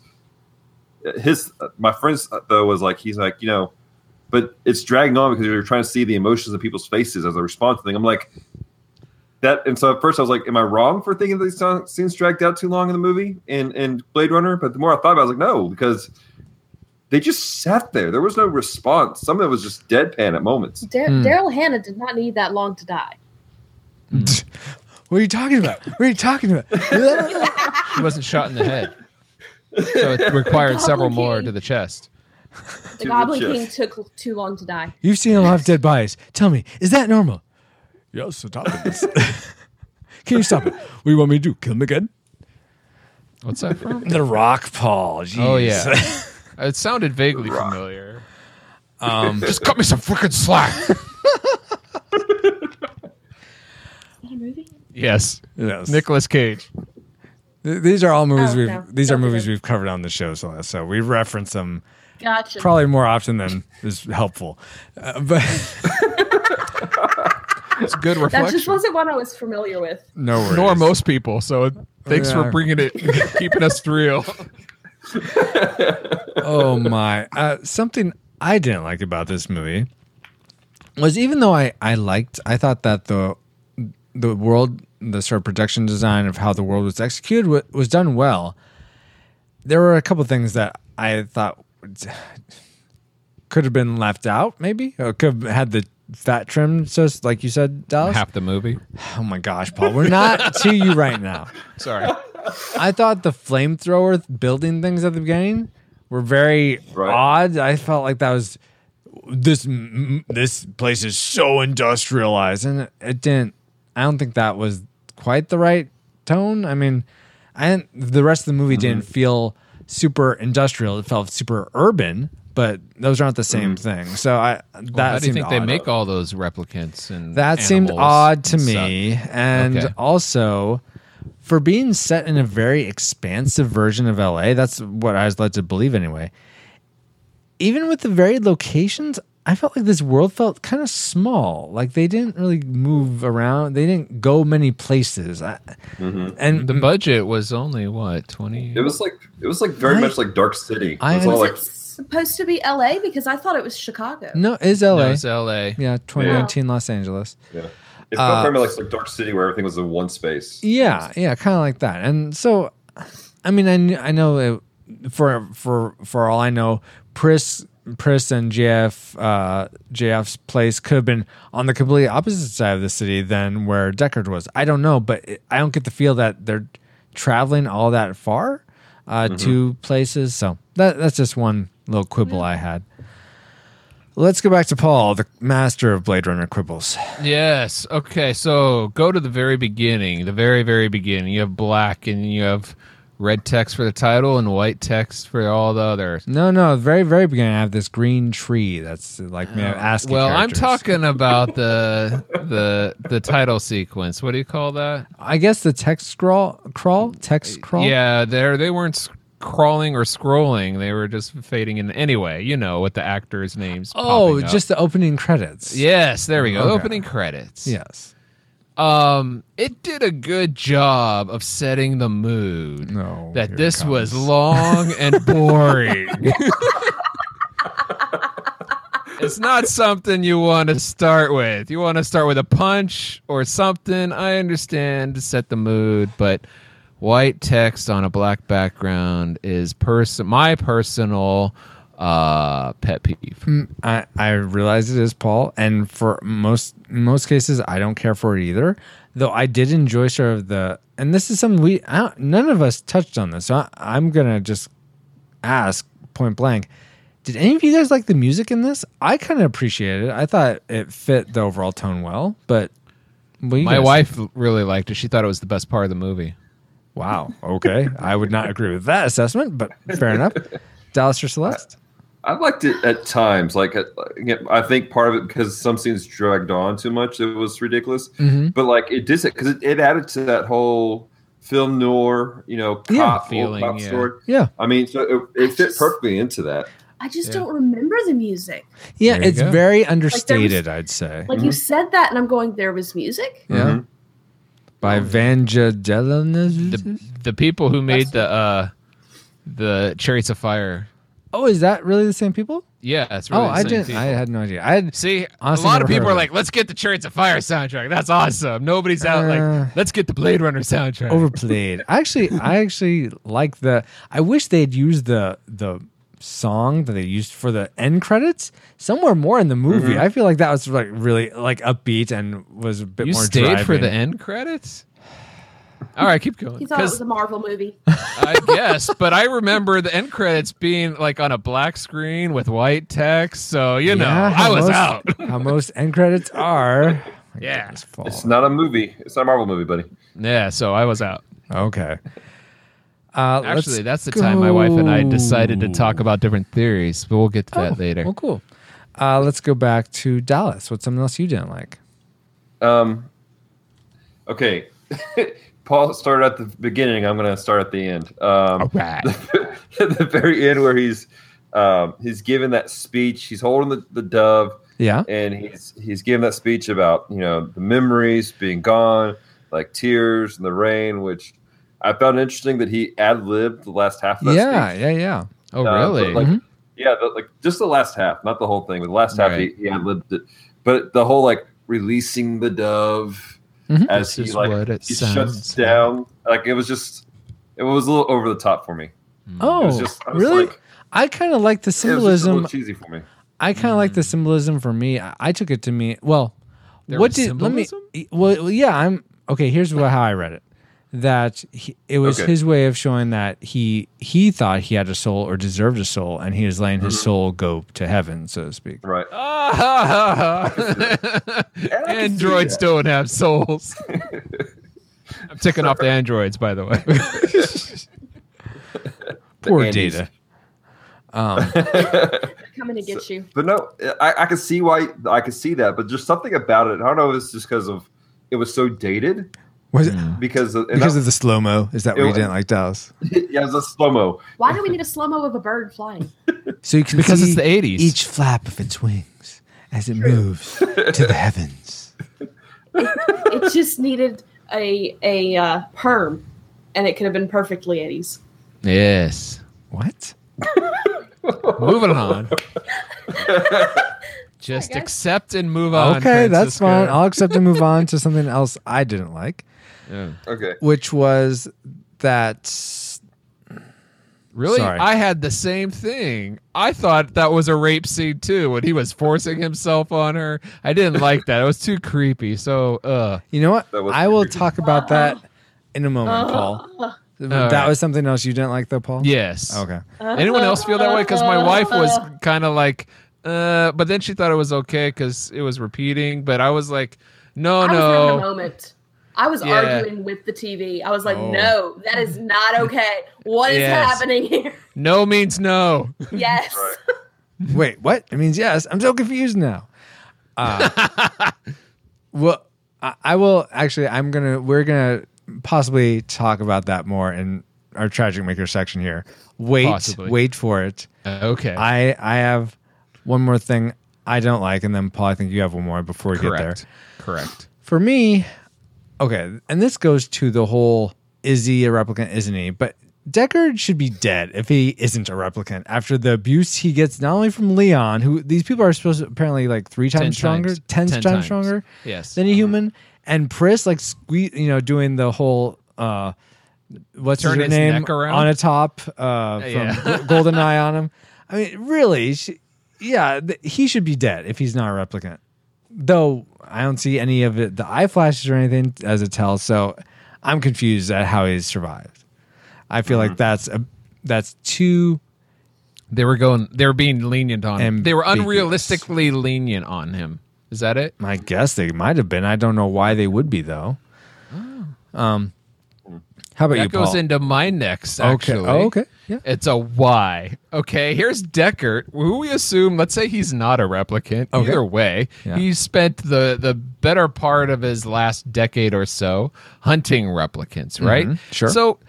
his my friend's though was like, he's like, you know, but it's dragging on because you're trying to see the emotions in people's faces as a response to thing." I'm like. That and so at first I was like, "Am I wrong for thinking these scenes dragged out too long in the movie and and Blade Runner?" But the more I thought about it, I was like, "No," because they just sat there. There was no response. Some of it was just deadpan at moments. Dar- mm. Daryl Hannah did not need that long to die. What are you talking about? What are you talking about? He wasn't shot in the head, so it required several King. more to the chest. The Goblin King took too long to die. You've seen a lot of dead bodies. Tell me, is that normal? Yes, stop it. Can you stop it? What do you want me to do? Kill him again? What's that from? The Rock Paul. Jeez. Oh, yeah. It sounded vaguely familiar. Um, just cut me some freaking slack. Is that a movie? Yes. Yes. Nicolas Cage. Th- these are all movies oh, we've no. these Don't are movies we've covered on the show, so, so we reference them gotcha. probably more often than is helpful. Uh, but it's good reflection. That just wasn't one I was familiar with. No worries. Nor most people. So thanks yeah. for bringing it, keeping us real. Oh my! Uh, something I didn't like about this movie was even though I, I liked, I thought that the the world, the sort of production design of how the world was executed was, was done well. There were a couple things that I thought could have been left out, maybe, or could have had the fat trim, so like you said, Dallas. Half the movie. Oh my gosh, Paul, we're not to you right now. Sorry. I thought the flamethrower building things at the beginning were very right. odd. I felt like that was this this place is so industrialized, and it didn't. I don't think that was quite the right tone. I mean, I didn't, the rest of the movie mm-hmm. didn't feel super industrial. It felt super urban. But those aren't the same mm. thing. So I that well, how do you think they make all those replicants and that seemed odd to and me. Suck. And okay. also, for being set in a very expansive version of L A, that's what I was led to believe anyway. Even with the varied locations, I felt like this world felt kind of small. Like they didn't really move around. They didn't go many places. I, mm-hmm. And the budget was only what twenty. It was like it was like very I, much like Dark City. It was I all like. Supposed to be L A because I thought it was Chicago. No, it is L A. No, it's L A. Yeah, twenty nineteen yeah. Los Angeles. Yeah, it felt uh, very much like Dark City where everything was in one space. Yeah, yeah, kind of like that. And so, I mean, I I know it, for for for all I know, Pris Pris and J F uh, J F's place could have been on the completely opposite side of the city than where Deckard was. I don't know, but it, I don't get the feel that they're traveling all that far uh, mm-hmm. to places. So that that's just one little quibble I had. Let's go back to Paul, the master of Blade Runner quibbles. Yes. Okay, so go to the very beginning, the very, very beginning. You have black and you have red text for the title and white text for all the others. No, no, very, very beginning. I have this green tree that's like me asking. Well, characters. I'm talking about the the the title sequence. What do you call that? I guess the text scroll, crawl, text crawl. Yeah, there they weren't crawling or scrolling. They were just fading in. Anyway, you know what the actors' names. Oh, just the opening credits. Yes, there we go. Okay. Opening credits. Yes. Um, it did a good job of setting the mood no, that this was long and boring. It's not something you want to start with. You want to start with a punch or something. I understand to set the mood, but white text on a black background is pers- my personal Uh, pet peeve. I, I realize it is, Paul, and for most most cases, I don't care for it either. Though I did enjoy sort of the, and this is something we I don't, none of us touched on this. So I, I'm gonna just ask point blank: did any of you guys like the music in this? I kind of appreciated it. I thought it fit the overall tone well. But my wife think? really liked it. She thought it was the best part of the movie. Wow. Okay, I would not agree with that assessment, but fair enough. Dallas or Celeste? I liked it at times. Like, I think part of it because some scenes dragged on too much, it was ridiculous. Mm-hmm. But like, it did it because it, it added to that whole film noir, you know, cop yeah, feeling. Cop yeah. Story. yeah, I mean, so it, it fit perfectly into that. I just yeah. don't remember the music. Yeah, it's go. very understated. Like was, I'd say. Like mm-hmm. you said that, and I'm going. There was music. Yeah. Mm-hmm. By oh. Vanja Delanis. The, the people who made That's the uh, the Chariots of Fire. Oh, is that really the same people? Yeah, that's really oh, the I same didn't, people. I had no idea. I had, See, honestly, a lot of people are like, let's get the Chariots of Fire soundtrack. That's awesome. Nobody's out uh, like, let's get the Blade Runner soundtrack. Overplayed. Actually, I actually like the... I wish they'd used the the song that they used for the end credits somewhere more in the movie. Mm-hmm. I feel like that was like really like upbeat and was a bit you more driving. You stayed for the end credits? All right, keep going. He thought it was a Marvel movie. I guess, but I remember the end credits being like on a black screen with white text, so, you yeah, know, I was most, out. How most end credits are. Yeah. It's not a movie. It's not a Marvel movie, buddy. Yeah, so I was out. Okay. Uh, Actually, that's the go. time my wife and I decided to talk about different theories, but we'll get to that oh, later. Well, cool. Uh, let's go back to Dallas. What's something else you didn't like? Um. Okay. Paul started at the beginning. I'm going to start at the end. Um, All right. the, the very end where he's um, he's giving that speech. He's holding the, the dove. Yeah. And he's he's giving that speech about, you know, the memories being gone, like tears and the rain, which I found interesting that he ad-libbed the last half of that yeah, speech. Yeah, yeah, yeah. Oh, uh, really? Like, mm-hmm. Yeah, the, like just the last half, not the whole thing. But the last half, right. he, he ad-libbed it. But the whole, like, releasing the dove... Mm-hmm. As this he like he shuts down, like it was just, it was a little over the top for me. Oh, it was just, I was really? Like, I kind of like the symbolism. It was just a little cheesy for me. I kind of mm. like the symbolism for me. I, I took it to me. Well, there what did symbolism? let me? Well, yeah, I'm okay. Here's how I read it. That he, it was okay. his way of showing that he he thought he had a soul or deserved a soul, and he was letting his soul go to heaven, so to speak. Right. Ah, androids do don't have souls. I'm ticking off the androids, by the way. Poor the Data. Um, coming to get so, you. But no, I, I can see why I can see that, but just something about it. I don't know if it's just because of it was so dated. Was it because of, because I, of the slow mo? Is that what you didn't like, Dallas? Yeah, it's a slow mo. Why do we need a slow mo of a bird flying? So you can because see it's the eighties. Each flap of its wings as it True. moves to the heavens. It, it just needed a a uh, perm, and it could have been perfectly eighties. Yes. What? Moving on. Just accept and move on. Okay, Francisco. That's fine. I'll accept and move on to something else I didn't like. Yeah. Okay. Which was that. Really? Sorry. I had the same thing. I thought that was a rape scene too when he was forcing himself on her. I didn't like that. It was too creepy. So, uh. You know what? I will creepy. talk about that in a moment, Paul. That right. was something else you didn't like though, Paul? Yes. Okay. Anyone else feel that way? Because my wife was kind of like. uh, but then she thought it was okay because it was repeating. But I was like, no, I no. I was having a moment. I was yeah. arguing with the T V. I was like, oh. no, that is not okay. What yes. is happening here? No means no. Yes. Wait, what? It means yes. I'm so confused now. Uh, well, I, I will actually, I'm going to, we're going to possibly talk about that more in our Tragic Maker section here. Wait, possibly. wait for it. Uh, okay. I, I have one more thing I don't like, and then Paul, I think you have one more before we Correct. get there. Correct. For me, okay, and this goes to the whole, is he a replicant, isn't he? But Deckard should be dead if he isn't a replicant after the abuse he gets not only from Leon, who these people are supposed to apparently like three times ten stronger, times. ten, ten times stronger yes. than a uh-huh. human, and Pris like sque- you know doing the whole uh, what's Turn his name neck around. on a top uh, from yeah. Golden Eye on him. I mean, really, she, yeah, th- he should be dead if he's not a replicant. Though I don't see any of it, the eye flashes or anything as a tell, so I'm confused at how he's survived. I feel mm-hmm. like that's a, that's too. They were going. They were being lenient on him. They were unrealistically lenient on him. Is that it? I guess they might have been. I don't know why they would be though. Oh. Um, how about that you? That goes Paul? into my next. Actually, okay. Oh, okay. Yeah. It's a why. Okay. Here's Deckard, who we assume. Let's say he's not a replicant. Okay. Either way, yeah. he spent the the better part of his last decade or so hunting replicants. Right. Mm-hmm. Sure. So.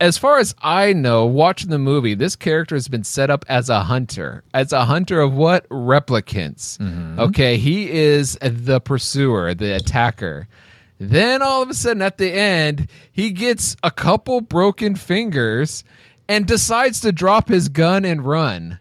As far as I know, watching the movie, this character has been set up as a hunter. As a hunter of what? Replicants. Mm-hmm. Okay, he is the pursuer, the attacker. Then all of a sudden at the end, he gets a couple broken fingers and decides to drop his gun and run.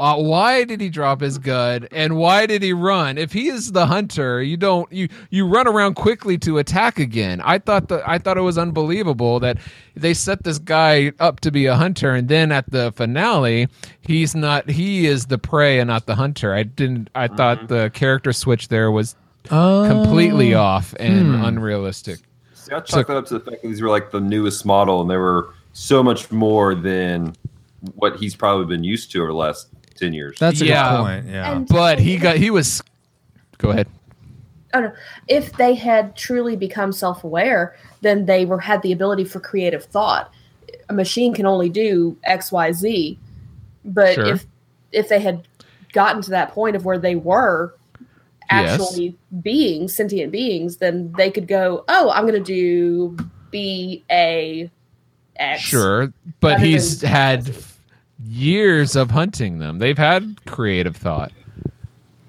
Uh, why did he drop his gun and why did he run? If he is the hunter, you don't you you run around quickly to attack again. I thought the I thought it was unbelievable that they set this guy up to be a hunter, and then at the finale, he's not he is the prey and not the hunter. I didn't I thought the character switch there was oh. completely off and hmm. unrealistic. See, I chalk so, that up to the fact that these were like the newest model, and they were so much more than what he's probably been used to over the last ten years. That's a yeah. good point. Yeah, and but he got he was. Go ahead. Oh no! If they had truly become self-aware, then they were had the ability for creative thought. A machine can only do X, Y, Z. But sure. if if they had gotten to that point of where they were actually yes. beings, sentient beings, then they could go, "Oh, I'm going to do B A." X. Sure, but Other he's than- had years of hunting them. They've had creative thought.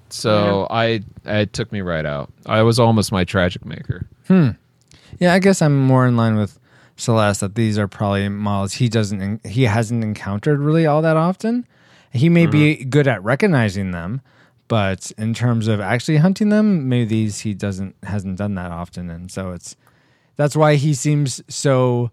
So yeah. I, I it took me right out. I was almost my Tragic Maker. Hmm. Yeah, I guess I'm more in line with Celeste that these are probably models he doesn't he hasn't encountered really all that often. He may mm-hmm. be good at recognizing them, but in terms of actually hunting them, maybe these he doesn't hasn't done that often, and so it's that's why he seems so.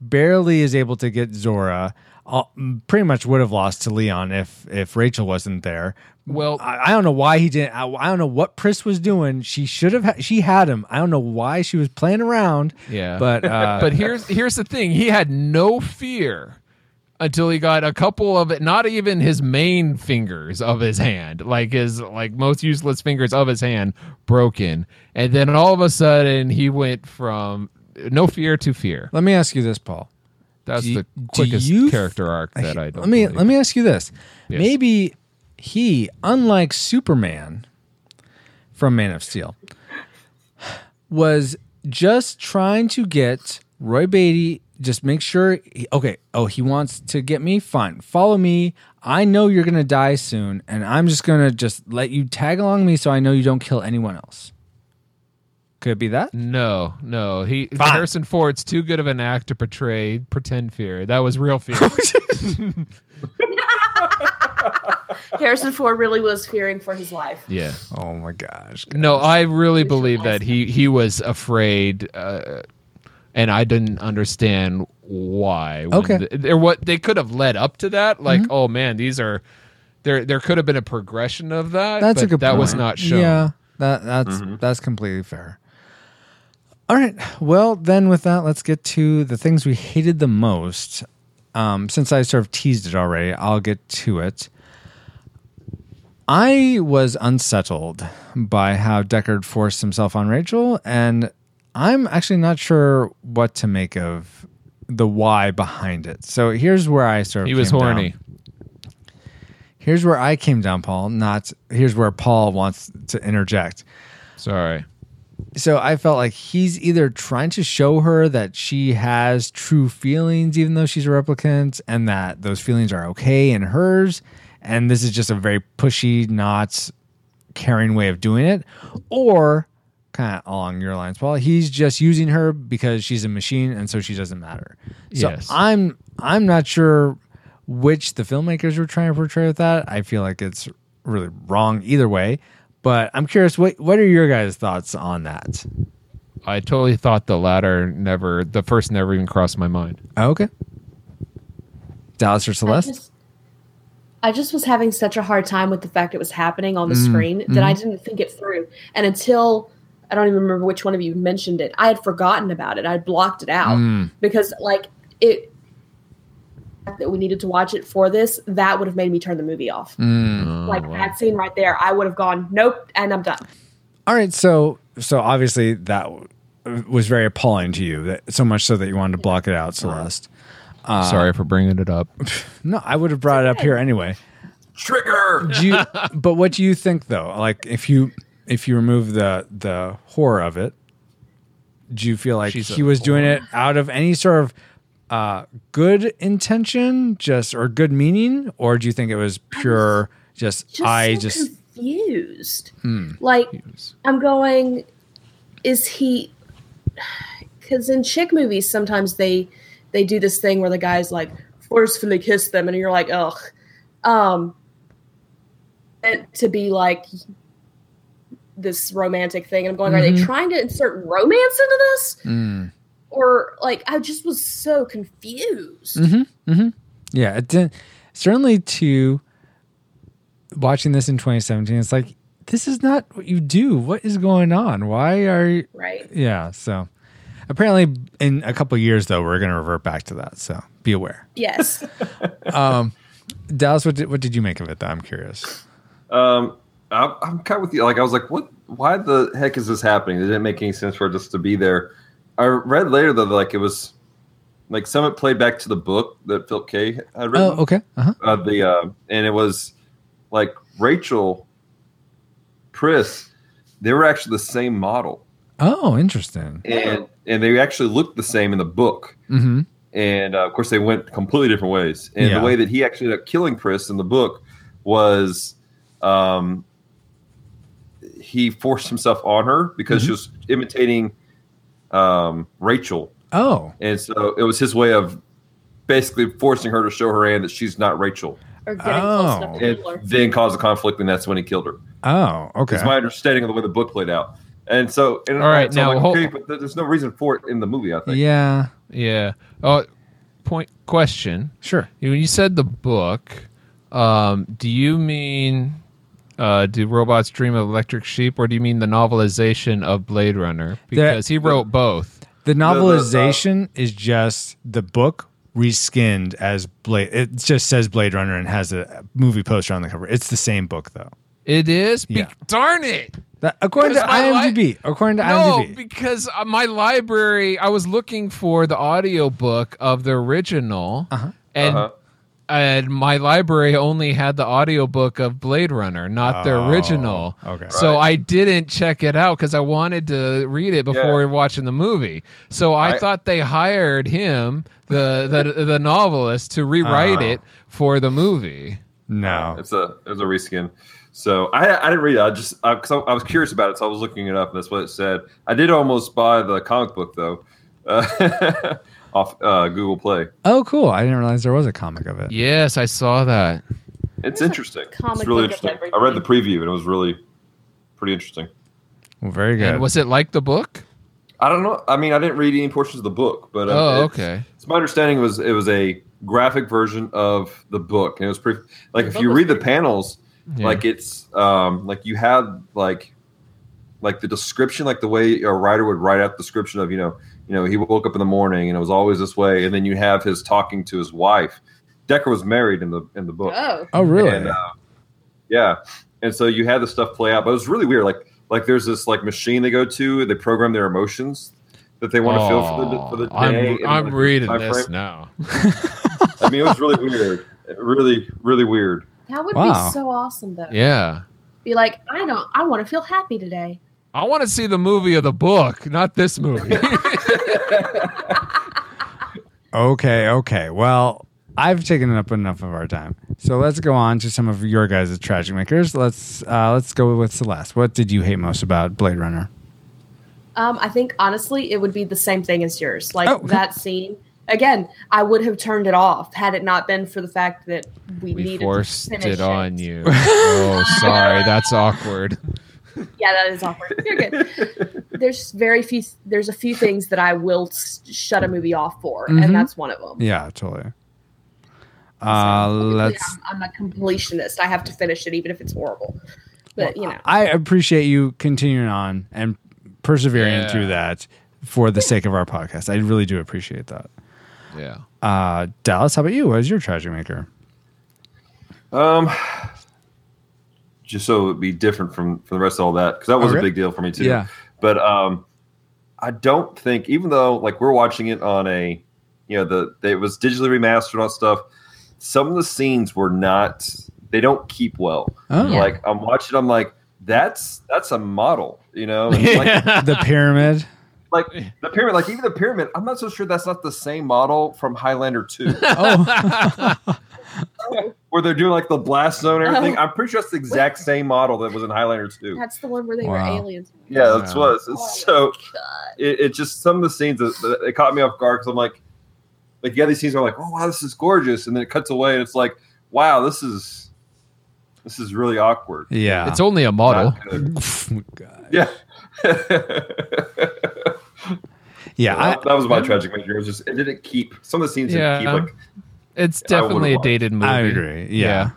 Barely is able to get Zora. Uh, pretty much would have lost to Leon if if Rachel wasn't there. Well, I, I don't know why he didn't. I, I don't know what Pris was doing. She should have. Ha- she had him. I don't know why she was playing around. Yeah, but uh, but here's here's the thing. He had no fear until he got a couple of it. Not even his main fingers of his hand, like his like most useless fingers of his hand, broken. And then all of a sudden, he went from. No fear to fear. Let me ask you this, Paul. That's do, the quickest you, character arc that I, I don't Let me believe. Let me ask you this. Yes. Maybe he, unlike Superman from Man of Steel, was just trying to get Roy Batty, just make sure, he, okay, oh, he wants to get me? Fine. Follow me. I know you're going to die soon, and I'm just going to just let you tag along me so I know you don't kill anyone else. Could it be that? No, no. He Fine. Harrison Ford's too good of an act to portray pretend fear. That was real fear. Harrison Ford really was fearing for his life. Yeah. Oh my gosh. Guys. No, I really believe that he he was afraid, uh, and I didn't understand why. Okay. They what they could have led up to that, like, mm-hmm. oh man, these are there. There could have been a progression of that. That's but a good that point. was not shown. Yeah. That that's mm-hmm. that's completely fair. All right. Well, then with that, let's get to the things we hated the most. Um, since I sort of teased it already, I'll get to it. I was unsettled by how Deckard forced himself on Rachel, and I'm actually not sure what to make of the why behind it. So here's where I sort of He was came horny. Down. Here's where I came down, Paul, not here's where Paul wants to interject. Sorry. So I felt like he's either trying to show her that she has true feelings, even though she's a replicant, and that those feelings are okay in hers, and this is just a very pushy, not caring way of doing it, or kind of along your lines, Paul, he's just using her because she's a machine and so she doesn't matter. So yes. I'm I'm not sure which the filmmakers were trying to portray with that. I feel like it's really wrong either way, but I'm curious, what what are your guys' thoughts on that? I totally thought the latter never, the first never even crossed my mind. Oh, okay. Dallas or Celeste? I just, I just was having such a hard time with the fact it was happening on the mm, screen that mm. I didn't think it through. And until... I don't even remember which one of you mentioned it. I had forgotten about it. I had blocked it out mm. because, like, it that we needed to watch it for this, that would have made me turn the movie off. Mm. Like, wow. That scene right there, I would have gone, nope, and I'm done. All right. So, so obviously that w- was very appalling to you, that, so much so that you wanted to block it out, Celeste. Uh, Sorry for bringing it up. No, I would have brought okay. it up here anyway. Trigger! Do you, but what do you think, though? Like, if you... If you remove the the horror of it, do you feel like She's he was whore. doing it out of any sort of uh, good intention, just or good meaning, or do you think it was pure? I was just, just I so just confused. Hmm. Like confused. I'm going, is he? Because in chick movies, sometimes they they do this thing where the guys like forcefully kiss them, and you're like, ugh, um, meant to be like. This romantic thing, and I'm going, mm-hmm. are they trying to insert romance into this? Mm. Or like, I just was so confused. Mm-hmm. Mm-hmm. Yeah, it didn't, certainly to watching this in twenty seventeen, it's like, this is not what you do. What is going on? Why are you? Right. Yeah. So apparently in a couple of years though, we're going to revert back to that. So be aware. Yes. um, Dallas, what did, what did you make of it though? I'm curious. Um, I'm kind of with you. Like I was like, what? Why the heck is this happening? It didn't make any sense for it just to be there. I read later though, that, like it was, like some of it played back to the book that Philip K had written. Oh, okay. Uh-huh. Uh, the uh, and it was like Rachel, Pris, they were actually the same model. Oh, interesting. And and they actually looked the same in the book. Mm-hmm. And uh, of course, they went completely different ways. And yeah. the way that he actually ended up killing Pris in the book was. Um, He forced himself on her because mm-hmm. she was imitating um, Rachel. Oh. And so it was his way of basically forcing her to show her hand that she's not Rachel. Or getting oh. close enough to her. Then caused a conflict, and that's when he killed her. Oh, okay. It's my understanding of the way the book played out. And so, and all right, so now, like, hold- okay, but there's no reason for it in the movie, I think. Yeah. Yeah. Oh, point question. Sure. When you said the book, um, do you mean. Uh, do robots dream of electric sheep, or do you mean the novelization of Blade Runner? Because the, he wrote both. The novelization the, the, uh, is just the book reskinned as Blade. It just says Blade Runner and has a movie poster on the cover. It's the same book, though. It is? Yeah. Be- darn it! That, according to IMDb. Li- according to IMDb. No, because my library, I was looking for the audiobook of the original, uh-huh. and... Uh-huh. And my library only had the audiobook of Blade Runner, not oh, the original. Okay. So right. I didn't check it out because I wanted to read it before yeah. watching the movie. So I, I thought they hired him, the the, the novelist, to rewrite uh, it for the movie. No, it's a it's a reskin. So I I didn't read it. I just I, cause I, I was curious about it, so I was looking it up, and that's what it said. I did almost buy the comic book though. Uh, Off uh, Google Play. Oh, cool! I didn't realize there was a comic of it. Yes, I saw that. It's interesting. It's really interesting. I read the preview and it was really pretty interesting. Well, very good. And was it like the book? I don't know. I mean, I didn't read any portions of the book, but uh, oh, it's, okay. It's my understanding it was it was a graphic version of the book, and it was pretty. Like if you read the panels, yeah. like it's um, like you had like like the description, like the way a writer would write out the description of you know. You know, he woke up in the morning and it was always this way. And then you have his talking to his wife. Decker was married in the in the book. Oh, oh really? And, uh, yeah. And so you had this stuff play out, but it was really weird. Like, like there's this like machine they go to, they program their emotions that they want to oh, feel for the, for the day. I'm, I'm like, reading this frame. now. I mean, it was really weird. Really, really weird. That would wow. be so awesome, though. Yeah. Be like, I don't, I want to feel happy today. I want to see the movie of the book, not this movie. Okay, okay. Well, I've taken up enough of our time, so let's go on to some of your guys' tragic makers. Let's uh, let's go with Celeste. What did you hate most about Blade Runner? Um, I think honestly, it would be the same thing as yours. Like oh. that scene again, I would have turned it off had it not been for the fact that we, we needed forced to finish it, it on you. Oh, sorry, that's awkward. Yeah, that is awkward. You're good. There's very few. There's a few things that I will s- shut a movie off for, mm-hmm. and that's one of them. Yeah, totally. Uh, so, let's. I'm, I'm a completionist. I have to finish it, even if it's horrible. But well, you know, I appreciate you continuing on and persevering yeah. through that for the sake of our podcast. I really do appreciate that. Yeah. Uh, Dallas, how about you? What is your tragic maker? Um, just so it would be different from, from the rest of all that, because that was okay. a big deal for me too. Yeah. But um, I don't think, even though like we're watching it on a, you know, the it was digitally remastered on stuff. Some of the scenes were not, they don't keep well. Oh. Like I'm watching, I'm like, that's, that's a model, you know, like, the pyramid, like the pyramid, like even the pyramid. I'm not so sure that's not the same model from Highlander two. Oh. Where they're doing like the blast zone and everything. Oh. I'm pretty sure it's the exact same model that was in Highlander two. That's the one where they wow. were aliens. Yeah, wow. that's what oh so it, it just, some of the scenes, that, it caught me off guard. Cause I'm like, Like, yeah, these scenes are like, oh, wow, this is gorgeous. And then it cuts away, and it's like, wow, this is this is really awkward. Yeah. It's only a model. God. Yeah. yeah. So I, that was my I, tragic measure. It was just, it didn't keep, some of the scenes yeah, didn't keep. Like, it's definitely a dated movie. I agree. Yeah.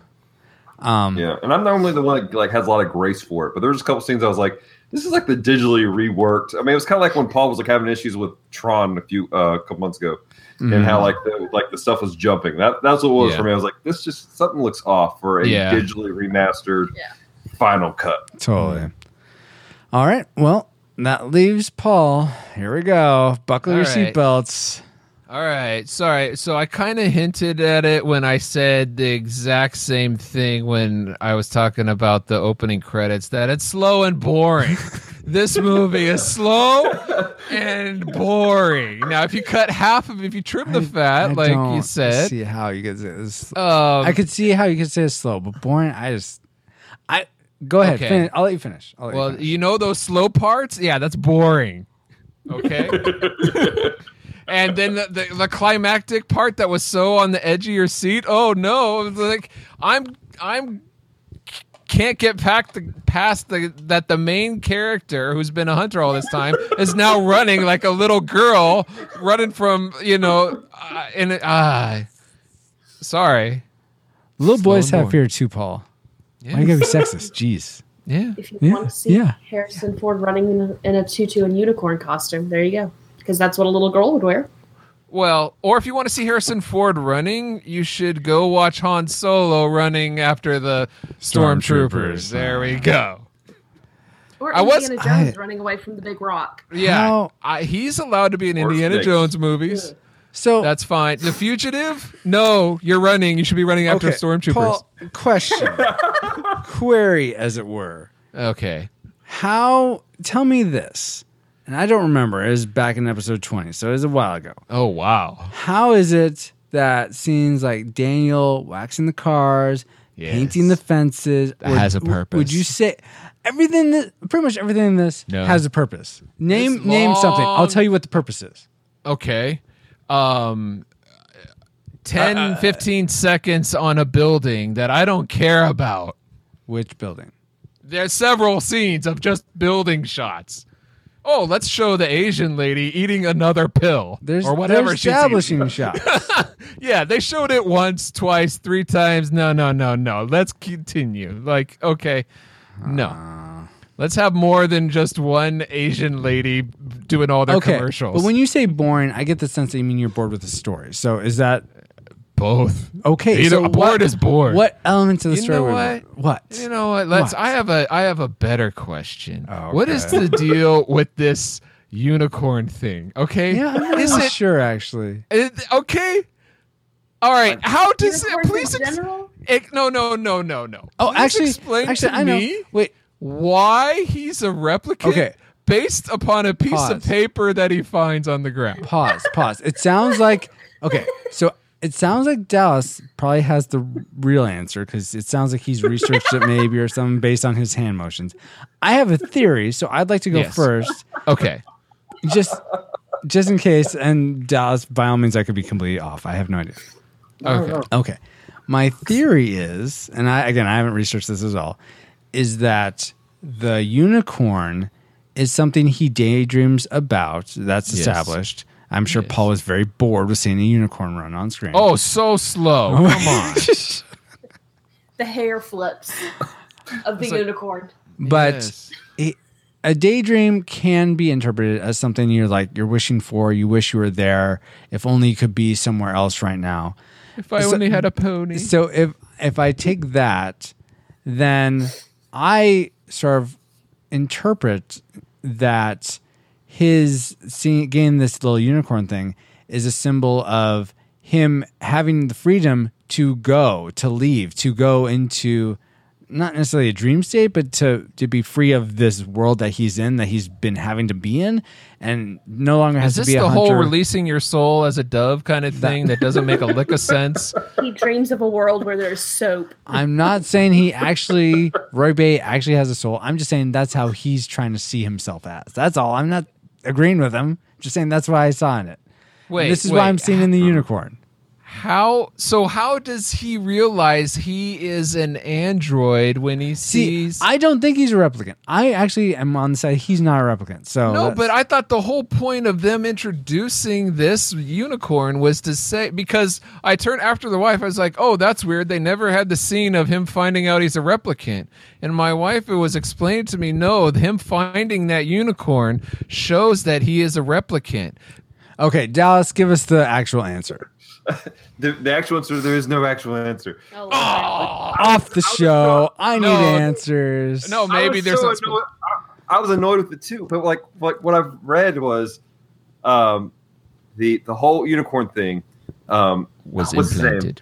Yeah. Um, yeah. And I'm not only the one that like, has a lot of grace for it, but there was a couple scenes I was like, this is like the digitally reworked. I mean, it was kind of like when Paul was like having issues with Tron a few uh, a couple months ago. Mm-hmm. And how like the like the stuff was jumping. That that's what it was yeah. for me. I was like, this just something looks off for a yeah. digitally remastered yeah. final cut. Totally. Mm-hmm. All right. Well, that leaves Paul. Here we go. Buckle All your right. seatbelts. All right. Sorry. So I kind of hinted at it when I said the exact same thing when I was talking about the opening credits, that it's slow and boring. This movie is slow and boring. Now, if you cut half of, if you trim the fat, I, I like don't you said, see how you could say this. Um, I could see how you could say it's slow, but boring. I just, I go ahead. Okay. Finish, I'll let you finish. Let well, you, finish. You know those slow parts? Yeah, that's boring. Okay. And then the, the the climactic part that was so on the edge of your seat. Oh no! Like I'm I'm. Can't get past the, past the that the main character who's been a hunter all this time is now running like a little girl running from you know uh, and uh, sorry little Slow boys have fear too, Paul. Yeah. Why you gotta be sexist? Jeez. Yeah. If you yeah. want to see yeah. Harrison Ford running in a, in a tutu and unicorn costume, there you go, because that's what a little girl would wear. Well, or if you want to see Harrison Ford running, you should go watch Han Solo running after the Stormtroopers. Stormtroopers. There we go. Or I Indiana was, Jones I, running away from the big rock. Yeah, I, he's allowed to be in or Indiana sticks. Jones movies. Yeah. So that's fine. The Fugitive? No, you're running. You should be running after okay, Stormtroopers. Paul, question. Query, as it were. Okay. How? Tell me this. And I don't remember. It was back in episode twenty, so it was a while ago. Oh, wow. How is it that scenes like Daniel waxing the cars, yes. painting the fences... That would, has a purpose. Would you say... everything? That, pretty much everything in this no. has a purpose. Name it's name long... something. I'll tell you what the purpose is. Okay. Um, ten, uh, fifteen seconds on a building that I don't care about. Which building? There's several scenes of just building shots. Oh, let's show the Asian lady eating another pill there's, or whatever she's establishing shots. Yeah, they showed it once, twice, three times. No, no, no, no. Let's continue. Like, okay, no. Uh, let's have more than just one Asian lady doing all their okay, commercials. But when you say boring, I get the sense that you mean you're bored with the story. So is that Both. Okay. Either so bored is bored. What elements of the you story? Know what? Were, what? You know what? Let's. What? I have a. I have a better question. Oh, okay. What is the deal with this unicorn thing? Okay. Yeah, I'm is not it, sure actually. It, okay. All right. Are how does it? Please. In general? Ex- no, no, no, no, no. Oh, please actually, explain actually, to I know. me. Wait. Why he's a replicant? Okay. Based upon a piece pause. of paper that he finds on the ground. Pause. Pause. It sounds like. Okay. So. It sounds like Dallas probably has the real answer because it sounds like he's researched it maybe or something based on his hand motions. I have a theory, so I'd like to go yes. first. Okay. Just just in case, and Dallas, by all means, I could be completely off. I have no idea. Okay. Okay. My theory is, and I again, I haven't researched this at all, is that the unicorn is something he daydreams about. That's yes. established. I'm sure yes. Paul was very bored with seeing a unicorn run on screen. Oh, so slow. Oh, come on. The hair flips of the like, unicorn. But yes. it, a daydream can be interpreted as something you're like you're wishing for, you wish you were there, if only you could be somewhere else right now. If I so, only had a pony. So if if I take that, then I sort of interpret that his seeing, getting this little unicorn thing is a symbol of him having the freedom to go, to leave, to go into not necessarily a dream state, but to, to be free of this world that he's in, that he's been having to be in, and no longer has to be a hunter. Is this the whole releasing your soul as a dove kind of thing that, that doesn't make a lick of sense? He dreams of a world where there's soap. I'm not saying he actually, Roy Bay actually has a soul. I'm just saying that's how he's trying to see himself as. That's all. I'm not agreeing with him, just saying that's why I saw in it. Wait, and this is wait. why I'm seeing in the unicorn. How so? How does he realize he is an android when he sees? See, I don't think he's a replicant. I actually am on the side he's not a replicant. So no, that's... but I thought the whole point of them introducing this unicorn was to say, because I turned after the wife, I was like, oh, that's weird. They never had the scene of him finding out he's a replicant. And my wife, it was explained to me, no, him finding that unicorn shows that he is a replicant. Okay, Dallas, give us the actual answer. The, the actual answer, there is no actual answer. Oh, oh, off the show. I need no, answers. No, maybe I there's so annoyed, I, I was annoyed with it too, but like, like what I've read was um, the the whole unicorn thing um, was implanted.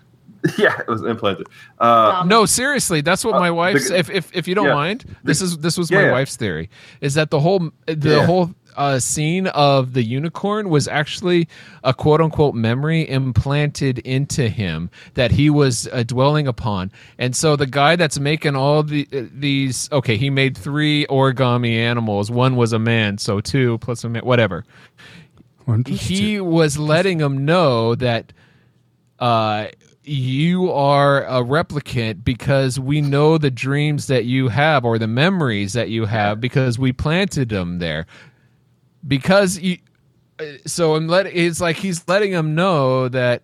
Yeah, it was implanted. Uh, no, seriously, that's what my uh, wife's. The, if, if if you don't yeah, mind, the, this is this was yeah, my yeah. wife's theory. Is that the whole the yeah. whole. A uh, scene of the unicorn was actually a quote-unquote memory implanted into him that he was uh, dwelling upon. And so the guy that's making all the uh, these... Okay, he made three origami animals. One was a man, so two plus a man, whatever. He was letting him know that... Uh, you are a replicant because we know the dreams that you have or the memories that you have because we planted them there. Because you, so I'm let, it's like he's letting him know that,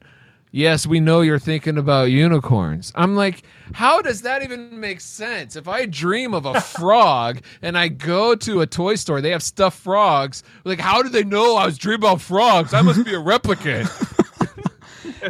yes, we know you're thinking about unicorns. I'm like, how does that even make sense? If I dream of a frog and I go to a toy store, they have stuffed frogs. Like, how do they know I was dreaming about frogs? I must be a replicant.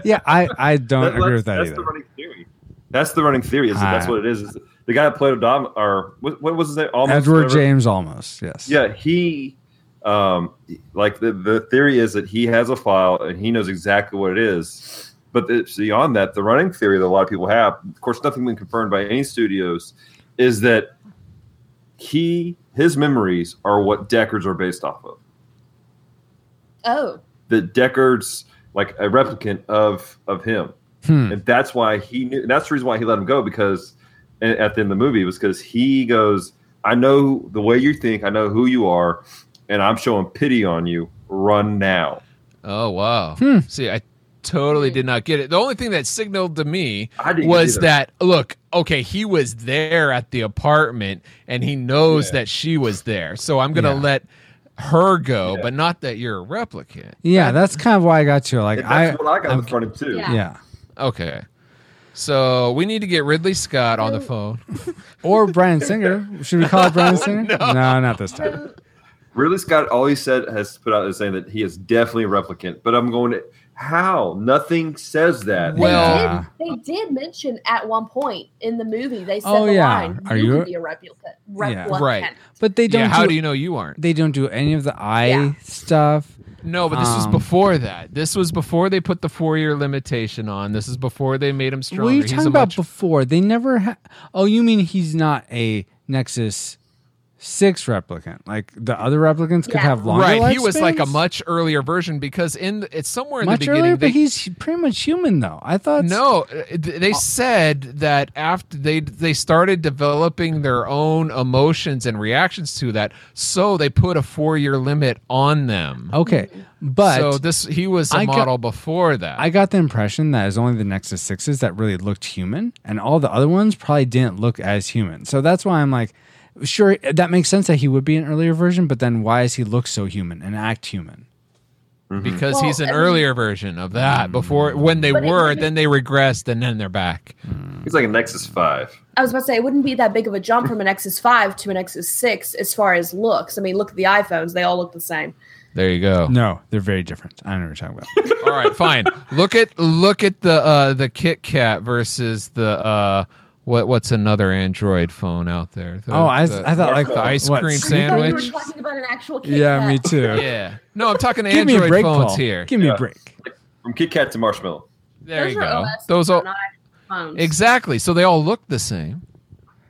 Yeah, I, I don't that, agree with that that's either. That's the running theory. That's the running theory. Is that that's what it is. Is the guy that played Adam, or what, what was his name? Almost, Edward whatever. James Almost, yes. Yeah, he... Um, like the, the theory is that he has a file and he knows exactly what it is. But the, beyond that, the running theory that a lot of people have, of course, nothing been confirmed by any studios, is that he his memories are what Deckard's are based off of. Oh, the Deckard's like a replicant of of him, hmm. and that's why he knew. That's the reason why he let him go because at the end of the movie was because he goes, "I know the way you think. I know who you are." And I'm showing pity on you. Run now. Oh, wow. Hmm. See, I totally did not get it. The only thing that signaled to me was that, look, okay, he was there at the apartment, and he knows yeah. that she was there. So I'm going to yeah. let her go, yeah. but not that you're a replicant. Yeah, that's kind of why I got you. Like, and that's I, what I got I'm, in front of, too. Yeah. yeah. Okay. So we need to get Ridley Scott on the phone. Or Bryan Singer. Should we call it Bryan Singer? no. no, not this time. Ridley Scott always said has put out as saying that he is definitely a replicant, but I'm going to How? Nothing says that. Well, they did, they did mention at one point in the movie they said oh, the yeah. line, "Are you, you could be a replicant?" Rep- yeah. Right, but they don't. Yeah, how do, do you know you aren't? They don't do any of the eye yeah. stuff. No, but this um, was before that. This was before they put the four-year limitation on. This is before they made him stronger. What are you he's talking about? Much- before they never. Ha- oh, you mean he's not a Nexus Six replicant, like the other replicants could yeah. have longer right lifespans? He was like a much earlier version because in the, it's somewhere in much the beginning earlier, they, but he's pretty much human though. I thought no they said that after they they started developing their own emotions and reactions to that, so they put a four-year limit on them. Okay, but so this he was a I model got, before that. I got the impression that it was only the Nexus Sixes that really looked human, and all the other ones probably didn't look as human. So that's why I'm like, sure, that makes sense that he would be an earlier version, but then why does he look so human and act human? Mm-hmm. Because well, he's an earlier he, version of that. Mm-hmm. Before, when they but were, then they regressed, and then they're back. He's like a Nexus five. I was about to say, it wouldn't be that big of a jump from a Nexus five to a Nexus six as far as looks. I mean, look at the iPhones. They all look the same. There you go. No, they're very different. I don't know what you're talking about. All right, fine. Look at look at the, uh, the Kit Kat versus the... Uh, What what's another Android phone out there? The, oh, I the, I thought like the ice what? cream sandwich. I thought you were talking about an actual Kit Kat. Yeah, me too. Yeah, no, I'm talking Android me a break, phones Paul. Here. Give me yeah. a break. From Kit Kat to Marshmallow. There Those you go. O S Those are all phones. Exactly. So they all look the same.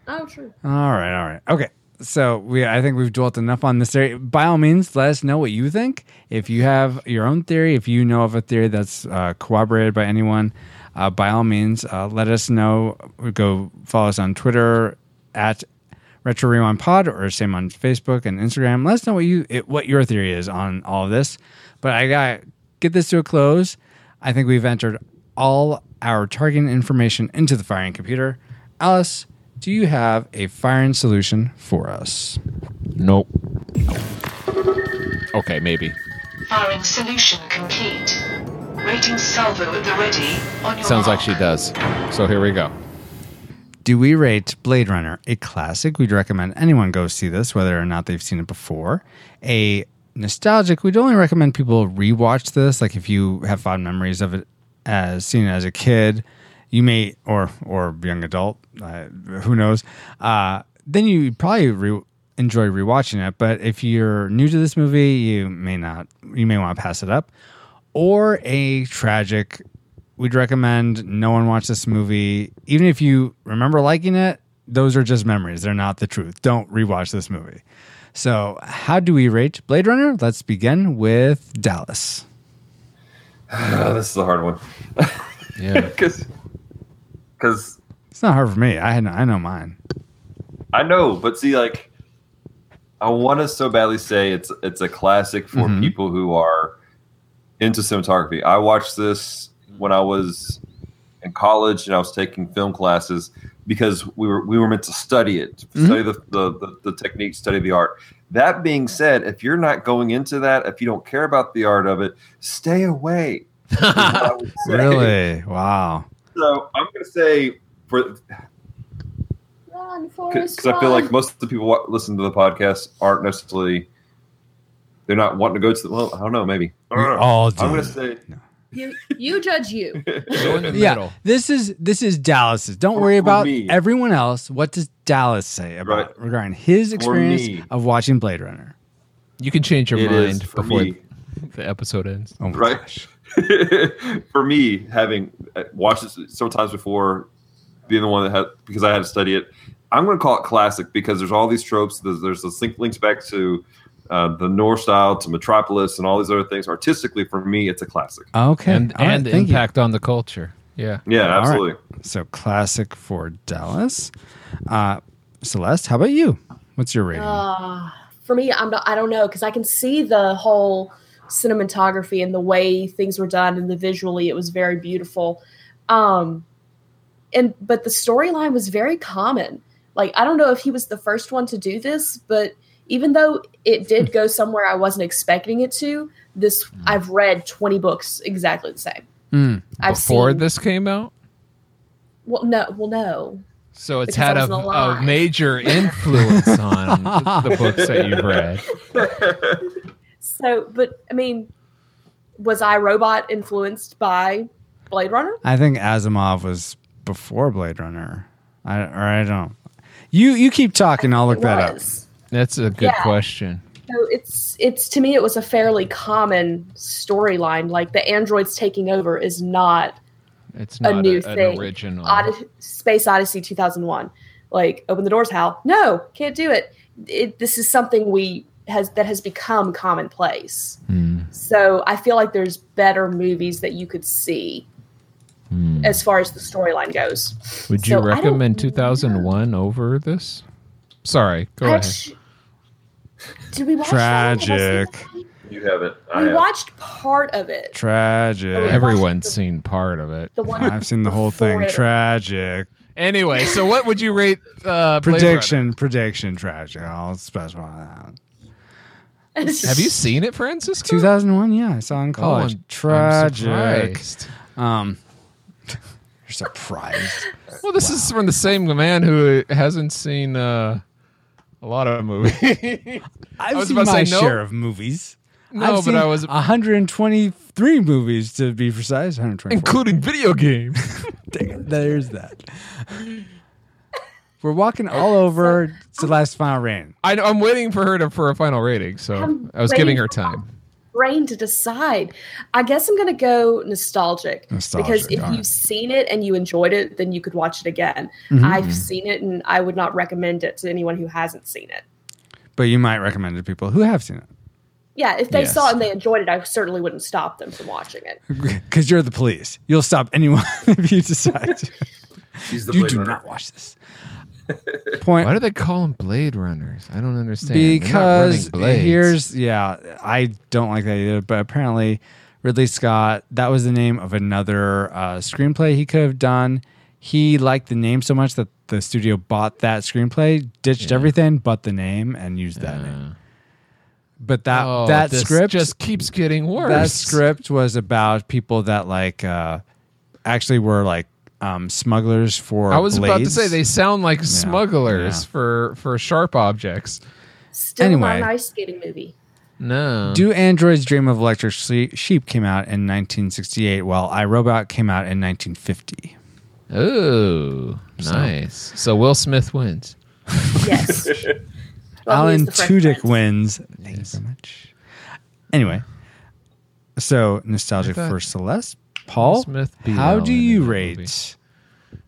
Oh, true. All right, all right, okay. So we, I think we've dwelt enough on this theory. By all means, let us know what you think. If you have your own theory, if you know of a theory that's uh, corroborated by anyone. Uh, by all means, uh, let us know. Go follow us on Twitter at Retro Rewind Pod, or same on Facebook and Instagram. Let us know what you it, what your theory is on all of this. But I got get this to a close. I think we've entered all our targeting information into the firing computer. Alice, do you have a firing solution for us? Nope. Okay, maybe. Firing solution complete. Rating salvo at the ready on your Sounds mark. Like she does. So here we go. Do we rate Blade Runner a classic? We'd recommend anyone go see this, whether or not they've seen it before. A nostalgic, we'd only recommend people rewatch this. Like if you have fond memories of it as seen it as a kid, you may, or or young adult, uh, who knows, uh, then you probably re- enjoy rewatching it. But if you're new to this movie, you may not, you may want to pass it up. Or a tragic, we'd recommend no one watch this movie. Even if you remember liking it, those are just memories. They're not the truth. Don't rewatch this movie. So how do we rate Blade Runner? Let's begin with Dallas. Oh, this is a hard one. Yeah. Because it's not hard for me. I, I know mine. I know, but see, like, I want to so badly say it's, it's a classic for mm-hmm. people who are into cinematography. I watched this when I was in college and I was taking film classes because we were we were meant to study it, mm-hmm. study the, the, the, the technique, study the art. That being said, if you're not going into that, if you don't care about the art of it, stay away. Really? Wow. So I'm going to say for run, Forrest, because I feel like most of the people who listen to the podcast aren't necessarily. They're not wanting to go to the... Well, I don't know, maybe. All I'm going to say... No. You, you judge you. Go in the yeah, middle. This is, this is Dallas's. Don't for, worry about me. Everyone else. What does Dallas say about right. regarding his experience of watching Blade Runner? You can change your it mind before me. The episode ends. Oh right? Gosh. For me, having watched this sometimes before, being the one that had... Because I had to study it, I'm going to call it classic because there's all these tropes. There's, there's this link, links back to... Uh, the Norse style to Metropolis and all these other things. Artistically, for me, it's a classic. Okay. And, and right, the impact you. On the culture. Yeah. Yeah, all absolutely. Right. So classic for Dallas. Uh, Celeste, how about you? What's your rating? Uh, for me, I'm not, I don't know, because I can see the whole cinematography and the way things were done and the visually, it was very beautiful. Um, and but the storyline was very common. Like, I don't know if he was the first one to do this, but even though it did go somewhere I wasn't expecting it to, this I've read twenty books exactly the same. Mm. I've Before seen, this came out? Well, no. Well, no. So it's had a, a major influence on the books that you've read. So, but I mean, was I, Robot influenced by Blade Runner? I think Asimov was before Blade Runner. I, or I don't. You you keep talking. I'll look that up. That's a good yeah. question. So it's it's to me it was a fairly common storyline. Like the androids taking over is not. It's not a new a, thing. An original. Odyssey, Space Odyssey two thousand one. Like open the doors, Hal. No, can't do it. It this is something we has that has become commonplace. Mm. So I feel like there's better movies that you could see mm. as far as the storyline goes. Would so you recommend two thousand one over this? Sorry, go ahead. Sh- Did we watch Tragic? You haven't. I we have. watched part of it. Tragic. Oh, Everyone's the, seen part of it. The one I've seen the whole thing. It. Tragic. Anyway, so what would you rate? Uh, prediction, prediction, tragic. I'll specify that. Have you seen it, Francisco? two thousand one, yeah. I saw it in college. Oh, tragic. I'm surprised. Um, you're surprised. Well, this wow. is from the same man who hasn't seen uh, a lot of movies. I've I was seen about my say, share no. of movies. No, I've but I was one hundred twenty-three movies to be precise, one hundred twenty-four, including video games. Dang it, there's that. We're walking all over to the last final rating. I, I'm waiting for her to for a final rating, so I'm I was giving her time. Brain to decide. I guess I'm gonna go nostalgic, nostalgic because if you've it. seen it and you enjoyed it, then you could watch it again. Mm-hmm. I've seen it, and I would not recommend it to anyone who hasn't seen it. But you might recommend it to people who have seen it. Yeah, if they yes. saw it and they enjoyed it, I certainly wouldn't stop them from watching it. Because you're the police. You'll stop anyone if you decide to. She's the you Blade do Runner. Not watch this. Point. Why do they call them Blade Runners? I don't understand. Because here's, yeah, I don't like that either, but apparently Ridley Scott, that was the name of another uh, screenplay he could have done. He liked the name so much that the studio bought that screenplay, ditched yeah. everything but the name, and used that uh. name. But that oh, that this script just keeps getting worse. That script was about people that like uh, actually were like um, smugglers for. I was blades. about to say they sound like yeah, smugglers yeah. for for sharp objects. Still anyway, not an ice skating movie. No. Do Androids Dream of Electric Sheep came out in nineteen sixty-eight, while I, Robot came out in nineteen fifty. Oh, so. nice. So Will Smith wins. Yes. Well, Alan Tudyk wins. Thank you so much. Anyway, so nostalgic for Celeste. Paul, Smith how Alan do you rate?